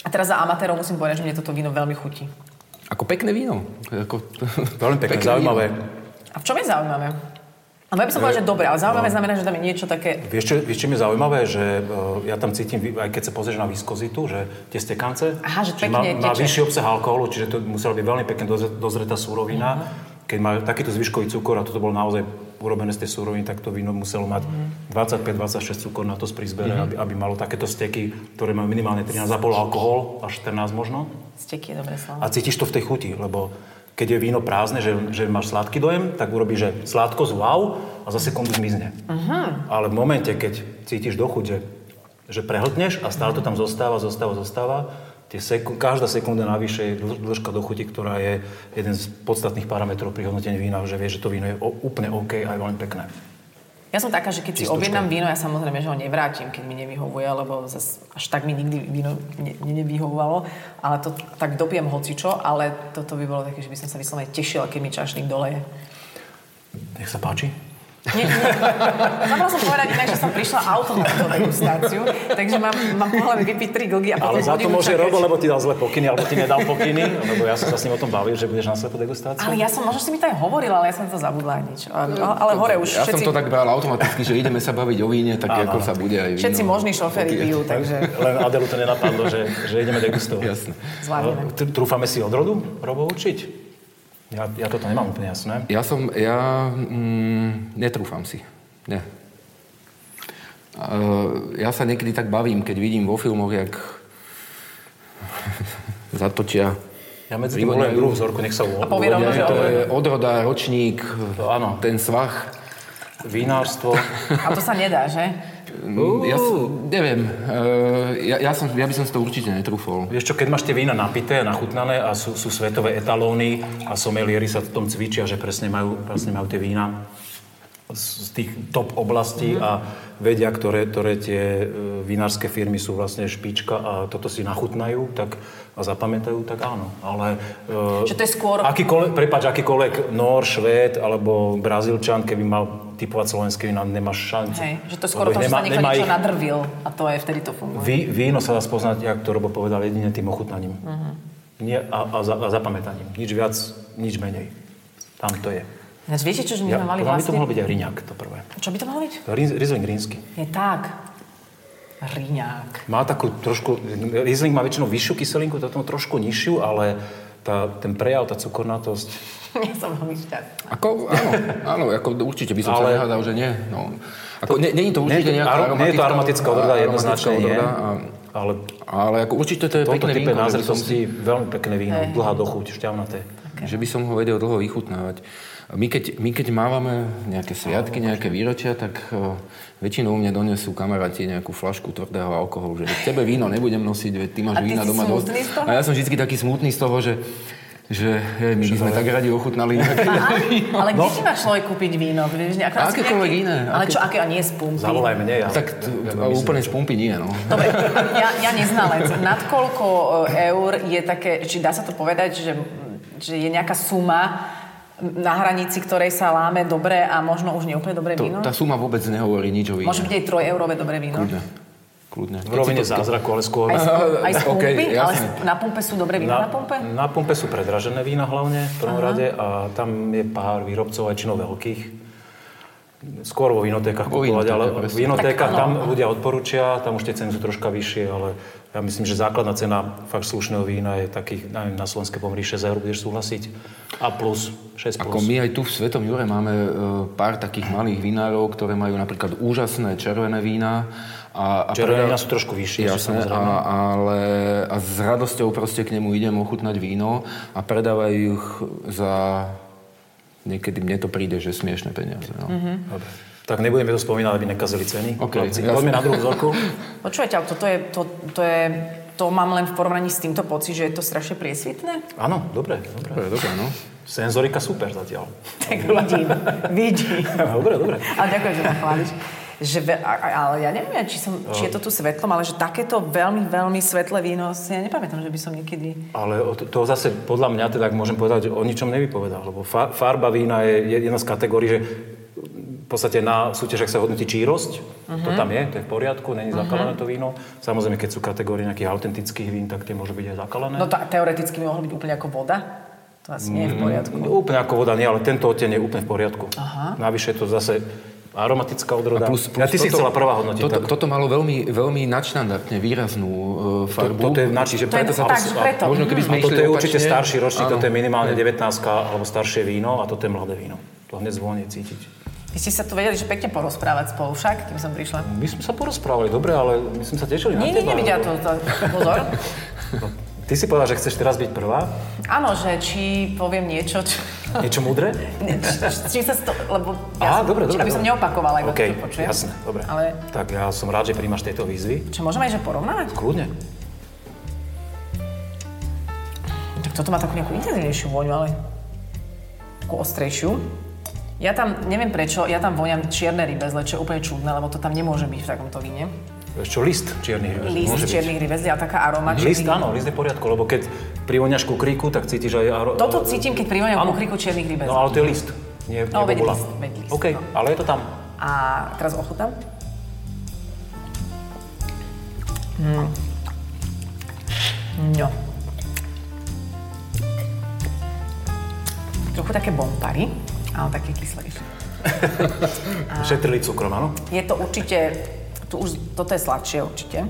a teraz za amatérov musím povedať, že mne toto víno veľmi chutí. Ako pekné víno. Ako, veľmi pekné, pekné zaujímavé. Víno. A v čom je zaujímavé? A ja by som povedal, že dobre, ale zaujímavé no. znamená, že tam je niečo také... Vieš, čo, vieš, čo mi je zaujímavé? Že ja tam cítim, aj keď sa pozrieš na viskozitu, že tie stekance... Aha, že pekne má, má vyšší obsah alkoholu, čiže to musela byť veľmi pekne dozretá surovina. Mm-hmm. Keď má takýto zvyškový cukor, a toto bol naozaj urobené z tej súroviny, tak to víno muselo mať dvadsaťpäť až dvadsaťšesť cukor na to z prízbere, mm-hmm. aby, aby malo takéto steky, ktoré majú minimálne trinásť celá päť alkohol, až štrnásť možno. Steky je dobré slovo. A cítiš to v tej chuti, lebo keď je víno prázdne, že, že máš sladký dojem, tak urobíš, že sladkosť wow a za sekundu zmizne. Mm-hmm. Ale v momente, keď cítiš dochuť, že, že prehltneš a stále to tam zostáva, zostáva, zostáva, tie seku- každá sekunda navyše je dĺžka dochuti, ktorá je jeden z podstatných parametrov pri hodnotení vína, že vieš, že to víno je o- úplne OK a je veľmi pekné. Ja som taká, že keď Čistúčka. Si objednám víno, ja samozrejme, že ho nevrátim, keď mi nevyhovuje, lebo zas až tak mi nikdy víno ne- nevyhovovalo, ale to tak dopijem hocičo, ale toto by bolo také, že by som sa vyslovene tešila, keď mi čašník doleje. Nech sa páči. Nie, nie. Zabala som povedať inak, že som prišla autom na túto degustáciu, takže mám, mám pohľad vypiť tri glgy a potom... Ale za to môže Robo, lebo ti dal zle pokyny, alebo ti nedal pokyny, lebo ja som sa s ním o tom bavil, že budeš na slepú degustáciu. Ale ja som, možno si mi to aj hovorila, ale ja som to zabudla nič. Ale, ale hore už ja všetci... Ja som to tak bral automaticky, že ideme sa baviť o víne, tak áno, ako sa bude aj víno. Všetci možní šoféri pijú, takže... Len Adelu to nenapadlo, že, že ideme degustovať. Jasne. Zvládneme. Trúfame si odrodu, Robo, učiť? Ja, ja toto nemám úplne jasné. Ja som, ja mm, netrúfam si. Nie. Uh, ja sa niekedy tak bavím, keď vidím vo filmoch, jak zatočia. Ja medzi tým voľujem druhú vzorku, nech sa uvoľujem. A povie rovno, že to je odroda, ročník, to, áno. ten svach. Vinárstvo. A to sa nedá, že? Uh. Ja som, neviem, ja, ja, som, ja by som si to určite netrúfol. Vieš čo, keď máš tie vína napité, nachutnané a sú, sú svetové etalóny a somelieri sa v tom cvičia, že presne majú, presne majú tie vína z tých top oblastí mm. a vedia, ktoré, ktoré tie vinárske firmy sú vlastne špička a toto si nachutnajú tak, a zapamätajú, tak áno. Ale e, to je skôr... akýkoľvek, prepáč, akýkoľvek Nór, Švéd alebo Brazílčan, keby mal typovať slovenské vína, nemáš šancu. Hej, že to skoro to, že sa niekto niečo ich... nadrvil a to je vtedy to funguje. Ví, víno sa dá spoznať, jak to Robo povedal, jedine tým ochutnaním. Uh-huh. Nie, a, a, za, a zapamätaním. Nič viac, nič menej. Tam to je. Ináč viete, čo my ja, sme mali vlastne? To by to mohol byť aj riňák, to prvé. Čo by to mohol byť? Riesling rýnsky. Je tak. Riňák. Má takú trošku, Riesling má väčšinou vyššiu kyselinku, toto trošku nižšiu, ale tá, ten prejav, tá cukornatosť... Ja som veľmi šťastná. Ako, áno, áno, ako určite by som ale... sa nehádal, že nie. No, ako, nie, nie je to určite nie, nejaká aromatická... Nie je to aromatická odroda, jednoznačne nie. Ale, ale ako určite to je pekné vínko. Toto type názritosti, veľmi pekné víno, hey. Dlhá dochuť, šťavnaté. Okay. Že by som ho vedel dlho vychutnávať. My keď, my keď mávame nejaké sviatky, nejaké výročia, tak uh, väčšinou mne donesú kamaráti nejakú flašku tvrdého alkoholu, že tebe víno nebudem nosiť, veď ty máš vína doma dosť. A ja som vždycky taký smutný z toho, že že hej, my by sme tak radi ochutnali nejaké víno. Ale kde ti má človek kúpiť víno? Akékoľvek iné. Ale čo, aké a nie z pumpy? Zavolaj mne. Tak úplne z pumpy nie, no. Dobre, ja neznalec. Nad koľko eur je také, či dá sa to povedať, že je nejaká suma na hranici, ktorej sa láme dobré a možno už neúplne dobré víno? Tá suma vôbec nehovorí nič o víne. Môže byť aj trojeurové dobré víno? Kľudne. Kľudne. V rovine zázraku, ale skôr... Aj z, aj z pumpy? Okay, ale na pumpe sú dobré víno na, na pumpe? Na pumpe sú predražené vína hlavne v prvom rade a tam je pár výrobcov aj činov veľkých. Skôr vo vinotékach kupovať, ale v vinotékach tam ľudia odporúčia, tam už tie ceny sú troška vyššie, ale ja myslím, že základná cena fakt slušného vína je takých, neviem, na slovenské pomery šesť eur, budeš súhlasiť, a plus, šesť plus. Ako my aj tu v Svätom Jure máme pár takých malých vinárov, ktoré majú napríklad úžasné červené vína. A, a červené vína sú trošku vyššie, jasné, a, ale a s radosťou proste k nemu idem ochutnať víno a predávajú ich za... Niekedy mne to príde, že smiešné peniaze. No. Mm-hmm. Tak nebudeme to spomínať, aby nekazili ceny. Okay. Poďme na druhú vzorku. Počúvajte, ale toto je, to, to je, to mám len v porovnaní s týmto pocit, že je to strašne priesvitné? Áno, dobre, dobre, dobre, no. Senzorika super zatiaľ. Tak vidím, vidím. Dobre, dobre. Ale ďakujem, že ma chváliš. Že, ale ja neviem, či, som, či je to tu svetlom, ale že takéto veľmi, veľmi svetlé víno, ja nepamätám, že by som niekedy... Ale to, to zase podľa mňa, teda môžem povedať, o ničom nevypovedá, lebo fa, farba vína je jedna z kategórií, že v podstate na súťažach sa hodnotí čírosť, uh-huh. to tam je, to je v poriadku, není zakalené uh-huh. to víno. Samozrejme, keď sú kategórie nejakých autentických vín, tak tie môžu byť aj zakalené. No to teoreticky by mohlo byť úplne ako voda. To asi nie je v poriadku. Mm, úplne ako voda nie, ale tento odtieň je úplne v poriadku. Aha. Navyše to zase aromatická odroda. A plus, plus ja, ty toto, si chcela prvá hodnotiť. Toto, toto malo veľmi, veľmi nadštandardne výraznú uh, farbu. To, toto je načí, že preto sa... Možno keby sme išli opačne. Toto je určite starší ročník, toto je minimálne devätnástka alebo staršie víno a toto je mladé víno. To hneď zvonie cítiť. Vy ste sa tu vedeli, že pekne porozprávať spolu však, kým som prišla. My sme sa porozprávali, dobre, ale my sme sa tešili nie, na teba. Nie, nevidia to, to pozor. Ty si povedal, že chceš teraz byť prvá? Áno, že či poviem niečo, čo... Niečo múdre? Či sa to... Lebo ja Á, som, dobre, dobre. Aby dobre. Som neopakovala, iba okay, to počujem. Jasne, dobre. Ale... Tak ja som rád, že príjmaš tieto výzvy. Čo, môžeme aj že porovnávať? Kľudne. Tak toto má takú nejakú intenzívnejšiu vôňu, ale... Takú ostrejšiu. Ja tam, neviem prečo, ja tam vôňam čierne rybezle, čo je úplne čudné, lebo to tam nemôže byť v takomto víne. Ešte list čiernych rybezlí. List čiernych rybezlí a taká aroma. List, čierny... áno, list je v poriadku, lebo keď privoňaš ku kríku, tak cítiš aj aroma. Toto cítim, keď privoňam ku kríku čiernych rybezlí. No ale to je list, nie je no, bola. No veď list, OK, no. Ale je to tam. A teraz ochutám. Mm. No. Trochu také bompary, ale také kyslejšie. A... Šetrili cukrom, áno? Je to určite... Tu už, toto je sladšie určite.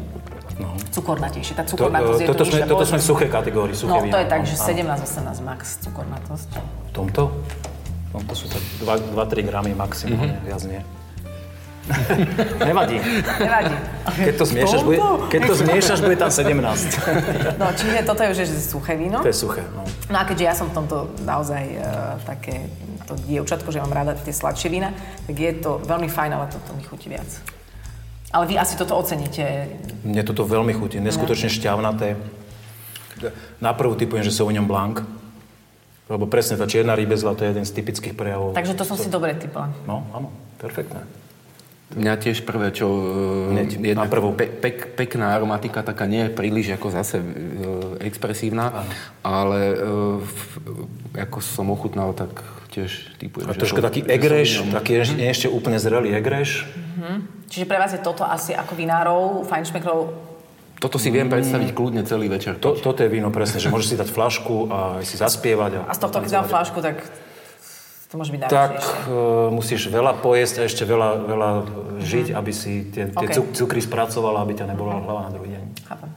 No. Cukornatejšie. Tá cukornatosť to, je toto tu nižšia. Toto sme v suché kategórii, suché no, vína. No to je tak, že sedemnásť osemnásť max cukornatosť. V tomto? V tomto sú to dva tri gramy maximálne, mm-hmm. viac nie. Nevadí. Nevadí. Keď to zmiešaš, bude, keď to zmiešaš, bude tam sedemnásť. No, čiže toto je už je suché víno. To je suché, no. No a keďže ja som v tomto naozaj uh, také to dievčatko, že mám rada tie sladšie vína, tak je to veľmi fajn, ale toto mi chutí viac. Ale vy asi toto oceníte. Mne toto veľmi chutí. Neskutočne šťavnaté. Naprvu typujem, že Sauvignon Blanc. Lebo presne tá čierna rybezla, to je jeden z typických prejavov. Takže to som to... si dobre typla. No, áno. Perfektné. Mňa tiež prvé, čo... Hneď, naprvu. Pe- pek- pekná aromatika, taká nie je príliš ako zase e, expresívna. Áno. Ale e, f, ako som ochutnal, tak tiež typujem, a že... A trošku taký egreš, taký mm-hmm. nie ešte úplne zrelý egreš. Mhm. Čiže pre vás je toto asi ako vinárov, fajnšmekrov? Toto si viem predstaviť kľudne celý večer. To, toto je víno presne, že môžeš si dať fľašku a si zaspievať. A, a z tohto, keď dám fľašku, tak to môže byť najlepšie. Tak uh, musíš veľa pojesť a ešte veľa, veľa žiť, aby si tie, tie okay. cukry spracovala, aby ťa nebola hlava na druhý deň. Chápem.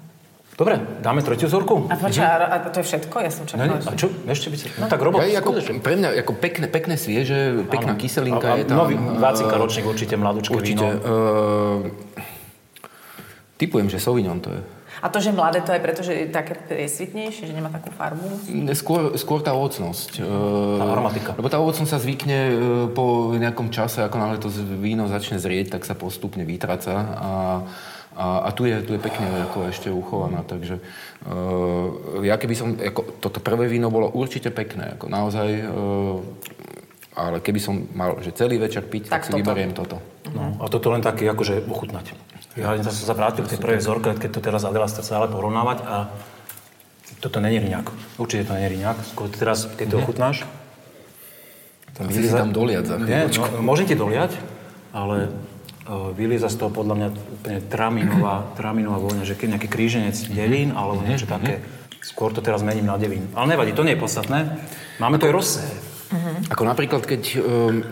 Dobre, dáme tretiu vzorku. A počkaj, a to je všetko? Ja som čakala. No, a čo? Ešte by sa... No tak robot. Ja, ako, pre mňa ako pekné, pekné svieže, pekná ano. Kyselinka a, a je tam. Nový dvadsaťročník určite, mladúčke víno. Určite. Uh, typujem, že Sauvignon to je. A to, že mladé, to je preto, že je také priesvitnejšie, že nemá takú farbu? Skôr, skôr tá ovocnosť. Tá aromatika. Lebo tá ovocnosť sa zvykne po nejakom čase, ako náhle to víno začne zrieť, tak sa postupne vytráca a A, a tu, je, tu je pekne ako ešte uchovaná, takže uh, ja keby som, ako, toto prvé víno bolo určite pekné, ako naozaj, uh, ale keby som mal, že celý večer piť, tak, tak si toto. Vyberiem toto. No, a toto len taký, akože ochutnať. Ja som sa vrátil k tej prvej vzorke, keď to teraz Adela sa stále porovnávať a toto není riňák, určite to není riňák, skôr teraz, keď to nie. Ochutnáš. Asi si tam doliať za chvíľočku. No, môžem ti doliať, ale... Vylieza z toho podľa mňa úplne tramínová, tramínová vôňa, že nejaký kríženec Devín, alebo niečo také. Skôr to teraz mením na Devín. Ale nevadí, to nie je podstatné. Máme to aj rozsé. Ako napríklad, keď um,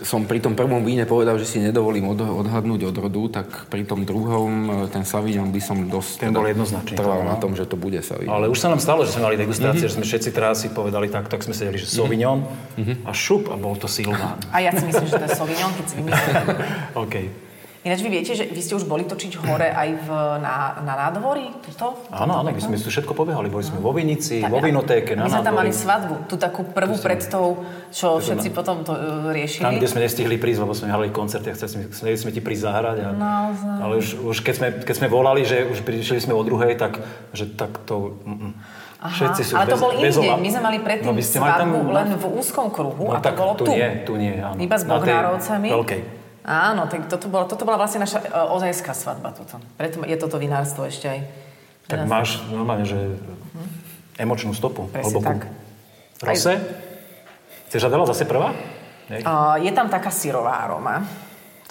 som pri tom prvom víne povedal, že si nedovolím od, odhadnúť odrodu, tak pri tom druhom, ten Sauvignon by som dosť... Ten bol jednoznačný. ...trval no? na tom, že to bude Sauvignon. Ale už sa nám stalo, že sme mali degustácie, mm-hmm. že sme všetci teraz si povedali tak, tak sme sedeli, že Sauvignon mm-hmm. a šup, a bol to Silván. A ja si myslím, že to je Sauvignon, keď si vymyslím. OK. Ináč vy viete, že vy ste už boli točiť hore aj v, na, na nádvorí? Tuto? Áno, áno, my sme tu všetko pobehali. Boli sme vo Vinici, tak, vo Vinotéke, na nádvorí. My sme tam mali svadbu, tú takú prvú sme... pred tou, čo to všetci na... potom to riešili. Tam, kde sme nestihli prísť, lebo sme hrali koncerty a chceli sme ti prísť zahrať. A... No, znam. Ale už, už keď, sme, keď sme volali, že už prišli sme o druhej, tak, že tak to... Mm-mm. Aha, všetci sú ale bez, to bol iný deň. My sme mali predtým no, svadbu tam... len v úzkom kruhu no, a to bolo tu. Tu nie, tu nie, áno. Iba s Bognárovcami. Áno, tak toto bola, toto bola vlastne naša ozajská svadba. Toto. Preto je toto vinárstvo ešte aj. Tak máš normálne, že hm? emočnú stopu. Presne tak. Rosé? Chceš Adela zase prvá? Uh, je tam taká syrová aroma.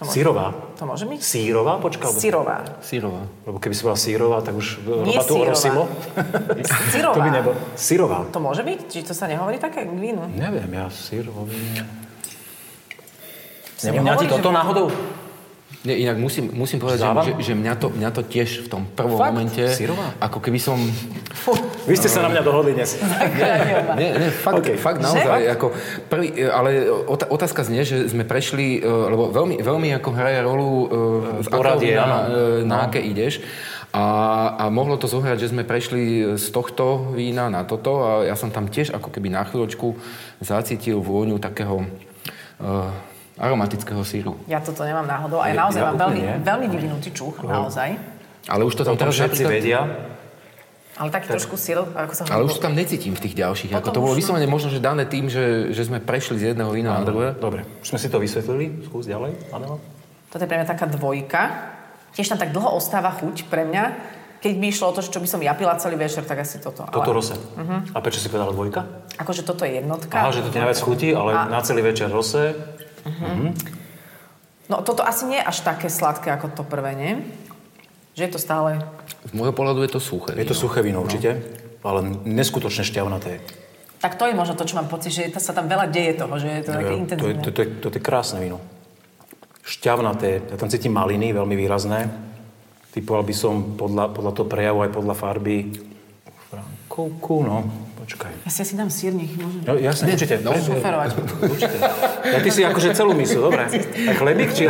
Sírová. To môže byť? Sírová? Počkaj. Sírová. Sírová. Lebo keby si bola sírová, tak už roba tu orosilo. Sírová. To by nebolo. Sírová. To môže byť? Či to sa nehovorí také k vínu? Neviem, ja sírová vínu. Nemá ti toto náhodou? Nie, inak musím, musím povedať, že, že mňa, to, mňa to tiež v tom prvom Fakt? momente... Sírová? Ako keby som... Fú, vy ste sa na mňa dohodli dnes. Nie, nie, fakt, okay. fakt naozaj. Ako prvý, ale otázka znie, že sme prešli, lebo veľmi, veľmi ako hraje rolu v poradie, na, na no. aké ideš. A, a mohlo to zohrať, že sme prešli z tohto vína na toto. A ja som tam tiež ako keby na chvíľočku zacítil vôňu takého... Uh, aromatického síru. Ja toto nemám náhodou, aj naozaj ja, mám veľmi, veľmi vyvinutý čuch, naozaj. Ale už to tam teraz všetci vedia. Ale taký tak. trošku sír, ako sa hovorí. Ale už to tam necítim v tých ďalších. Ako to bolo vyslovene možno, že dané tým, že, že sme prešli z jedného vína na druhé. Dobre, už sme si to vysvetlili. Skús ďalej, Adela. Toto je pre mňa taká dvojka. Tiež tam tak dlho ostáva chuť pre mňa. Keď by išlo o to, čo by som ja pila celý večer, tak asi toto. Toto ale... rosé. Uh-huh. A prečo si povedala dvojka? Akože toto je jednotka. Aha, že to ti najviac chutí, ale na celý večer rosé. Uh-huh. Uh-huh. No toto asi nie je až také sladké ako to prvé, nie? Že je to stále... Z môjho pohľadu je to suché víno. Je to suché víno, určite. No. Ale neskutočne šťavnaté. Tak to je možno to, čo mám pocit, že sa tam veľa deje toho, že je to také intenzívne. To, to, to, to, to je krásne víno. Šťavnaté. Ja tam cítim maliny, veľmi výrazné. Typoval by som podľa, podľa toho prejavu, aj podľa farby. Frankovku, no... Počkaj. Ja si asi dám sírnik, môžem? No, jasne, ne, určite. No, šoferovať. Určite. Ja ty si akože celú misu, dobre. A chlebík, či...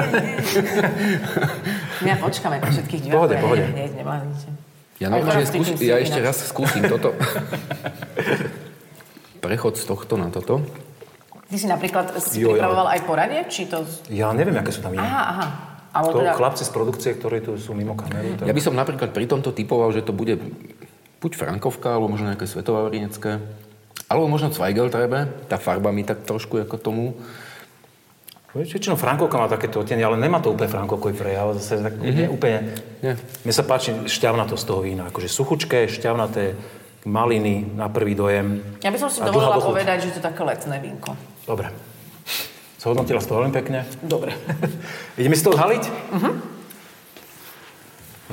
My ja počkáme po všetkých divákov. Pohode, pohode. Ja, ne, nemá nič. Ja, no, ja, skús, ja ešte raz skúsim toto. Prechod z tohto na toto. Ty si napríklad si jo, pripravoval ja. aj poradie, či to... Ja neviem, aké sú tam iné. Aha, aha. To teda... chlapci z produkcie, ktorí tu sú mimo kameru. Tak... Ja by som napríklad pri tomto typoval, že to bude... Buď Frankovka, alebo možno nejaké svetovavrienecké. Alebo možno Zweigeltrebe. Tá farba mi tak trošku ako tomu. Väčšinou Frankovka má takéto odtieny, ale nemá to úplne Frankovkový prejav. Zase tak mm-hmm. nie, úplne... Nie. Mne sa páči šťavnatosť toho vína. Akože suchučké, šťavnaté, maliny na prvý dojem. Ja by som si dovolila povedať, že to je také letné vínko. Dobre. Zhodnotila si to veľmi pekne. Dobre. Ideme si to odhaliť? Uh-huh.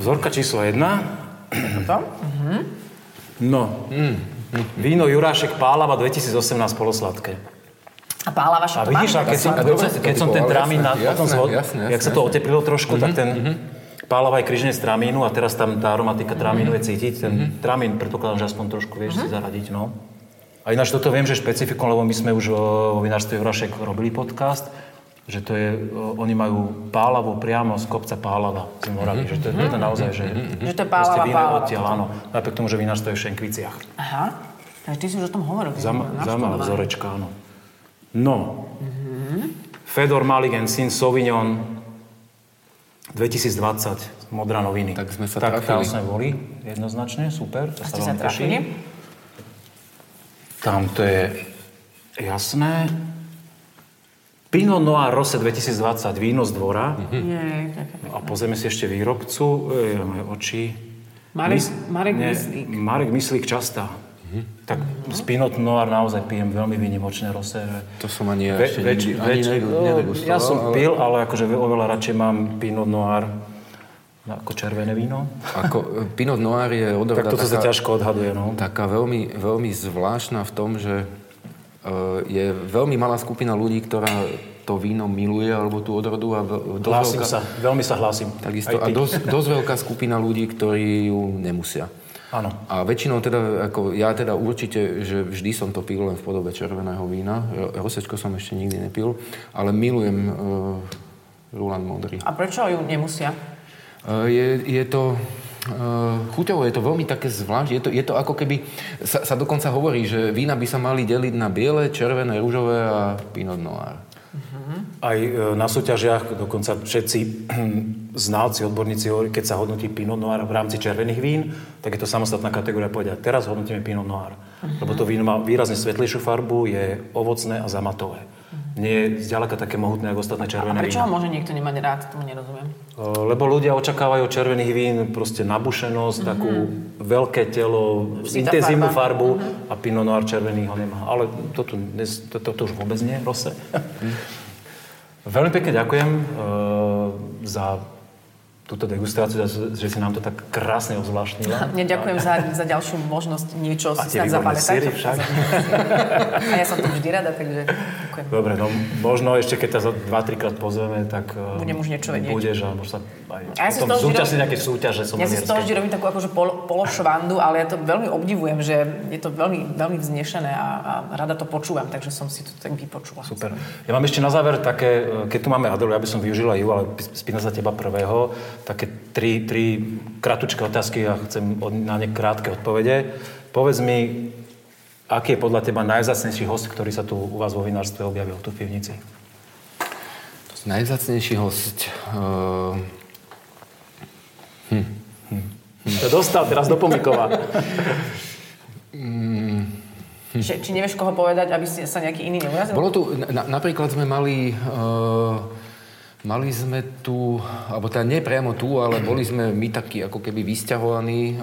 Vzorka číslo jedna. Mm-hmm. No. Mm-hmm. Víno Jurášek Pálava dvetisíc osemnásť polosladké. A Pálava šok to vidíš, keď, som, keď som ten Tramín na potom zhod, jak sa to oteplilo trošku, mm-hmm. tak ten mm-hmm. Pálava je križne z Tramínu a teraz tam tá aromatika Tramínu je cítiť. Ten mm-hmm. Tramín predpokladám, že aspoň trošku vieš mm-hmm. si zaradiť, no. A ináč toto viem, že špecifikom, lebo my sme už vo vinárstve Jurášek robili podcast, že to je, oni majú Pálavu priamo z kopca Pálava z Moravy, mm-hmm. že to je, to je to naozaj, že, mm-hmm. že to je Pálava, víno odtiaľ, áno. Napriek tomu, že vinárstvo je v Šenkviciach. Aha, takže ty si už o tom hovoril. Zaujímavá vzorečka, áno. No, mm-hmm. Fedor Maligen Syn, Sauvignon, dvetisícdvadsať, Modrá noviny. Tak sme sa tak trafili. Tak sme boli, jednoznačne, super. To a ste sa trafili? Tam to je jasné. Pinot Noir Rosé dvetisícdvadsať, víno z dvora. Mm-hmm. A pozrieme si ešte výrobcu. E, moje oči. Marek, Mys- Marek ne, Myslík. Marek Myslík častá. Mm-hmm. Tak mm-hmm. z Pinot Noir naozaj pijem veľmi výnimočné Rosé. To som ani ja ve- ešte več- nikdy več- več- nedegustoval. Ja som ale... pil, ale akože oveľa radšej mám Pinot Noir ako červené víno. Ako Pinot Noir je odoveda taká... Tak toto sa ťažko odhaduje, no. Taká veľmi, veľmi zvláštna v tom, že... je veľmi malá skupina ľudí, ktorá to víno miluje, alebo tú odrodu. A hlásim veľká, sa, veľmi sa hlásim. Takisto. A dosť, dosť veľká skupina ľudí, ktorí ju nemusia. Áno. A väčšinou teda, ako ja teda určite, že vždy som to pil len v podobe červeného vína. Rosečko som ešte nikdy nepil, ale milujem uh, Rulan modrý. A prečo ju nemusia? Je, je to... Chuťovo je to veľmi také zvlášť. Je to, je to ako keby... Sa, sa dokonca hovorí, že vína by sa mali deliť na biele, červené, ružové a Pinot Noir. Aj na súťažiach dokonca všetci znalci, odborníci, keď sa hodnotí Pinot Noir v rámci červených vín, tak je to samostatná kategória povedať. Teraz hodnotíme Pinot Noir. Uh-huh. Lebo to víno má výrazne svetlejšiu farbu, je ovocné a zamatové. Uh-huh. Nie je zďaleka také mohutné, ako ostatné červené vína. A prečo ho môže niekto nemať rád? Tomu nerozumiem. Lebo ľudia očakávajú červených vín proste nabušenosť, uh-huh. takú veľké telo, intenzívnu farbu uh-huh. a Pinot Noir červený ho nemá. Ale toto, toto, toto už vôbec nie, Rose. Veľmi pekne ďakujem e, za túto degustáciu, že si nám to tak krásne ozvláštnila. Ja ďakujem za, za ďalšiu možnosť niečo si snad zapamätať. A ja som tu vždy rada, takže ďakujem. Dobre, no možno ešte keď ťa za dva tri krát pozveme, tak budem už niečo vedieť. Budeš, alebo sa aj a ja potom súťažiť nejaké súťaže. Ja si z toho vždy robím takú akože pol, pološvandu, ale ja to veľmi obdivujem, že je to veľmi, veľmi vznešené a, a rada to počúvam, takže som si to tak vypočula. Super. Ja mám ešte na záver také, keď tu máme Adelu, ja by som využila ju, ale spýtam sa teba prvého. Také tri, tri kratučké otázky a chcem od, na ne krátke odpovede. Povedz mi, aký je podľa teba najvzácnejší host, ktorý sa tu u vás vo vinárstve objavil, tu v pivnici? Najvzácnejší host... Uh... Hm. Hm. Hm. To dostal teraz do pomykova. Hm. Či, či nevieš, koho povedať, aby si, sa nejaký iný neujazil? Bolo tu... Na, napríklad sme mali... Uh... Mali sme tu, alebo teda nie priamo tu, ale boli sme my takí ako keby vysťahovaní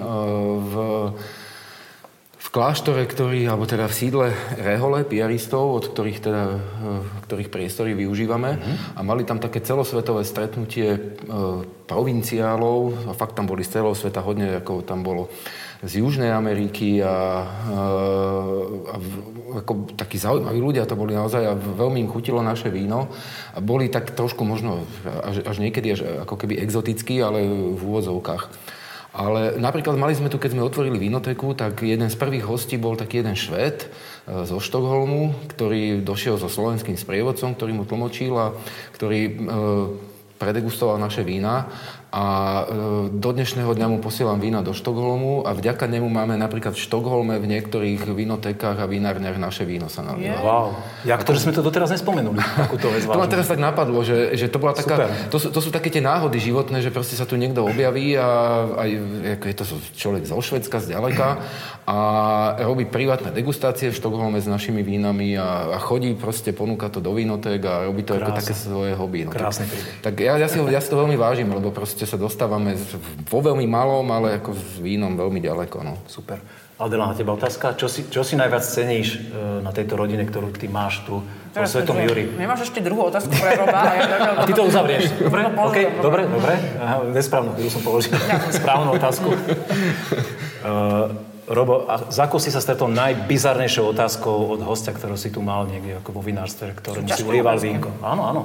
v, v kláštore, ktorý, alebo teda v sídle Rehole, piaristov, od ktorých teda, ktorých priestory využívame. Mm-hmm. A mali tam také celosvetové stretnutie provinciálov. A fakt tam boli z celého sveta hodne, ako tam bolo z Južnej Ameriky a, a v, ako takí zaujímaví ľudia to boli naozaj a veľmi im chutilo naše víno a boli tak trošku možno až, až niekedy až ako keby exotickí, ale v úvodzovkách. Ale napríklad mali sme tu, keď sme otvorili vinotéku, tak jeden z prvých hostí bol taký jeden Švéd zo Štokholmu, ktorý došiel so slovenským sprievodcom, ktorý mu tlmočil a ktorý e, predegustoval naše vína a do dnešného dňa mu posielam vína do Štokholmu a vďaka nemu máme napríklad v Štokholme v niektorých vinotékach a vinárniach naše víno sa nalíva. Yeah. Wow. Ja, ktoré sme to doteraz nespomenuli. Takúto vec to ma teraz tak napadlo, že, že to bola taká... To sú, to sú také tie náhody životné, že proste sa tu niekto objaví a, a je to človek zo Švédska, zďaleka a robí privátne degustácie v Štokholme s našimi vínami a, a chodí proste, ponúka to do vinoték a robí to krásne. Ako také svoje hobby. No, krásne príbeh. Tak, tak ja, ja, si, ja si to veľmi vážim, lebo proste že sa dostávame vo veľmi malom, ale ako s vínom veľmi ďaleko, no. Super. Adela, na teba otázka. Čo si, čo si najviac ceníš e, na tejto rodine, ktorú ty máš tu vo Svetom Juri? Nemáš ešte druhú otázku pre Roba? A, ja, a ty to uzavrieš. Dobre, okay, dobre, dobre. Aha, nesprávnu, ktorú som položil. Správnu otázku. E, Robo, a za ako si sa stretol najbizarnejšou otázkou od hostia, ktorú si tu mal niekde ako vo vinárstve, ktorému si ulieval vínko? Áno, áno.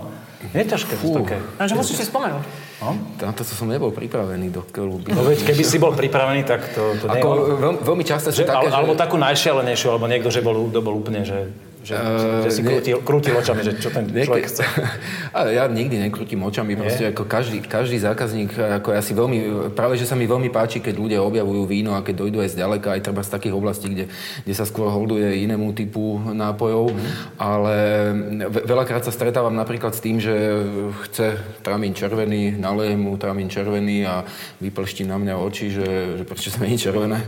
Nie je ťažké, to také. Takže musíš si spomenúť. No? Na to, čo som nebol pripravený, do ktorú... No veď, keby si bol pripravený, tak to... to ako veľmi, veľmi často... Že, také, alebo že... takú najšialenejšiu, alebo niekto, že bol, bol úplne, že, že, uh, že si ne... krútil, krútil očami, že čo ten Nieke... človek chce. Ale ja nikdy nekrútim očami, proste je? Ako každý, každý zákazník, ako ja si veľmi... Práve, že sa mi veľmi páči, keď ľudia objavujú víno a keď dojdú aj zďaleka, aj treba z takých oblastí, kde, kde sa skôr holduje inému typu nápojov. Mm. Ale veľakrát sa stretávam napríklad s tým, že chce tramín červený, nalejem mu tramín červený a vyplští na mňa oči, že, že prečo to nie je červené,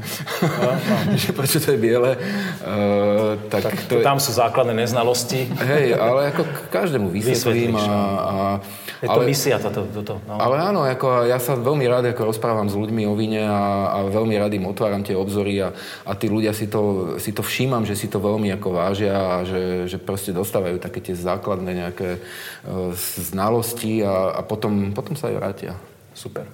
že prečo to je biele. Uh, tak tak to tam je... sú základné neznalosti. Hej, ale ako každému vysvetlím. A, a, je to ale, misia toto. toto no. Ale áno, ako ja sa veľmi rád ako rozprávam s ľuďmi o víne a, a veľmi rád im otváram tie obzory a, a tí ľudia si to, si to všímam, že si to veľmi ako vážia a že, že proste dostávajú také tie základné nejaké znalosti a, a potom, potom sa aj vrátia. Super.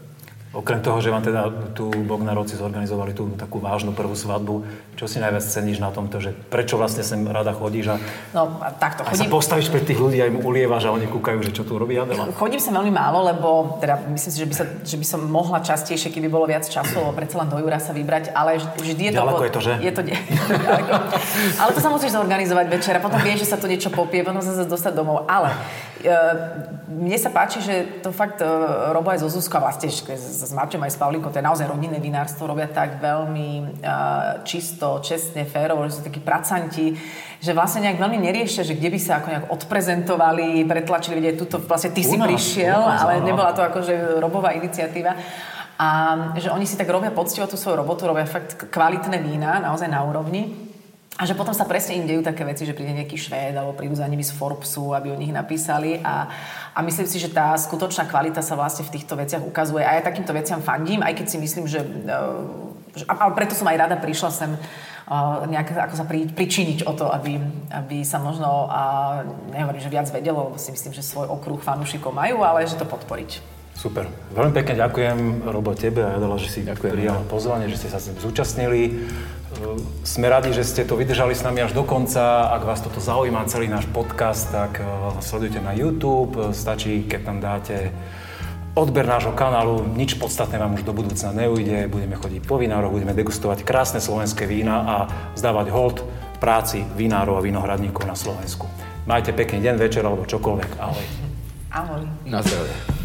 Okrem toho, že vám teda tu Bognárovci zorganizovali tú takú vážnu prvú svadbu, čo si najviac ceníš na tomto, že prečo vlastne sem rada chodíš a, no, takto, a chodím... sa postavíš pred tých ľudí a im ulievaš a oni kúkajú, že čo tu robí Adela? Chodím sa veľmi málo, lebo teda myslím si, že by, sa, že by som mohla častejšie, keby bolo viac času, lebo predsa len do Jura sa vybrať, ale vždy je to... Ďaleko je to, že? Je to... ale to sa musíš zorganizovať večera, potom vieš, že sa to niečo popie, potom sa zase dostať domov, ale... Mne sa páči, že to fakt robia aj zo Zuzka vlastne, s Marčom aj s Pavlíkom, to je naozaj rodinné vinárstvo, robia tak veľmi čisto, čestne, férovo, že sú takí pracanti, že vlastne nejak veľmi neriešia, že kde by sa ako nejak odprezentovali, pretlačili, vidieť, tuto vlastne ty si nás prišiel, nás, ale nebola to akože Robová iniciatíva. A že oni si tak robia poctivo tú svoju robotu, robia fakt kvalitné vína, naozaj na úrovni. A že potom sa presne im dejú také veci, že príde nejaký Švéd alebo prídu za nimi z Forbesu, aby o nich napísali. A, a myslím si, že tá skutočná kvalita sa vlastne v týchto veciach ukazuje. A ja takýmto veciam fandím, aj keď si myslím, že... že ale preto som aj rada prišla sem nejak ako sa pri, pričiniť o to, aby, aby sa možno, a nehovorím, že viac vedelo, lebo si myslím, že svoj okruh fanúšikov majú, ale že to podporiť. Super. Veľmi pekne ďakujem, Robo, tebe a Adela, že si prijala pozvanie, že ste sa zúčastnili. Sme radi, že ste to vydržali s nami až do konca. Ak vás toto zaujíma, celý náš podcast, tak sledujte na YouTube. Stačí, keď tam dáte odber nášho kanálu. Nič podstatné vám už do budúcna neujde. Budeme chodiť po vinároch, budeme degustovať krásne slovenské vína a zdávať hold práci vinárov a vinohradníkov na Slovensku. Majte pekný deň, večer alebo čokoľvek. Ahoj. Ahoj. Na zdravie.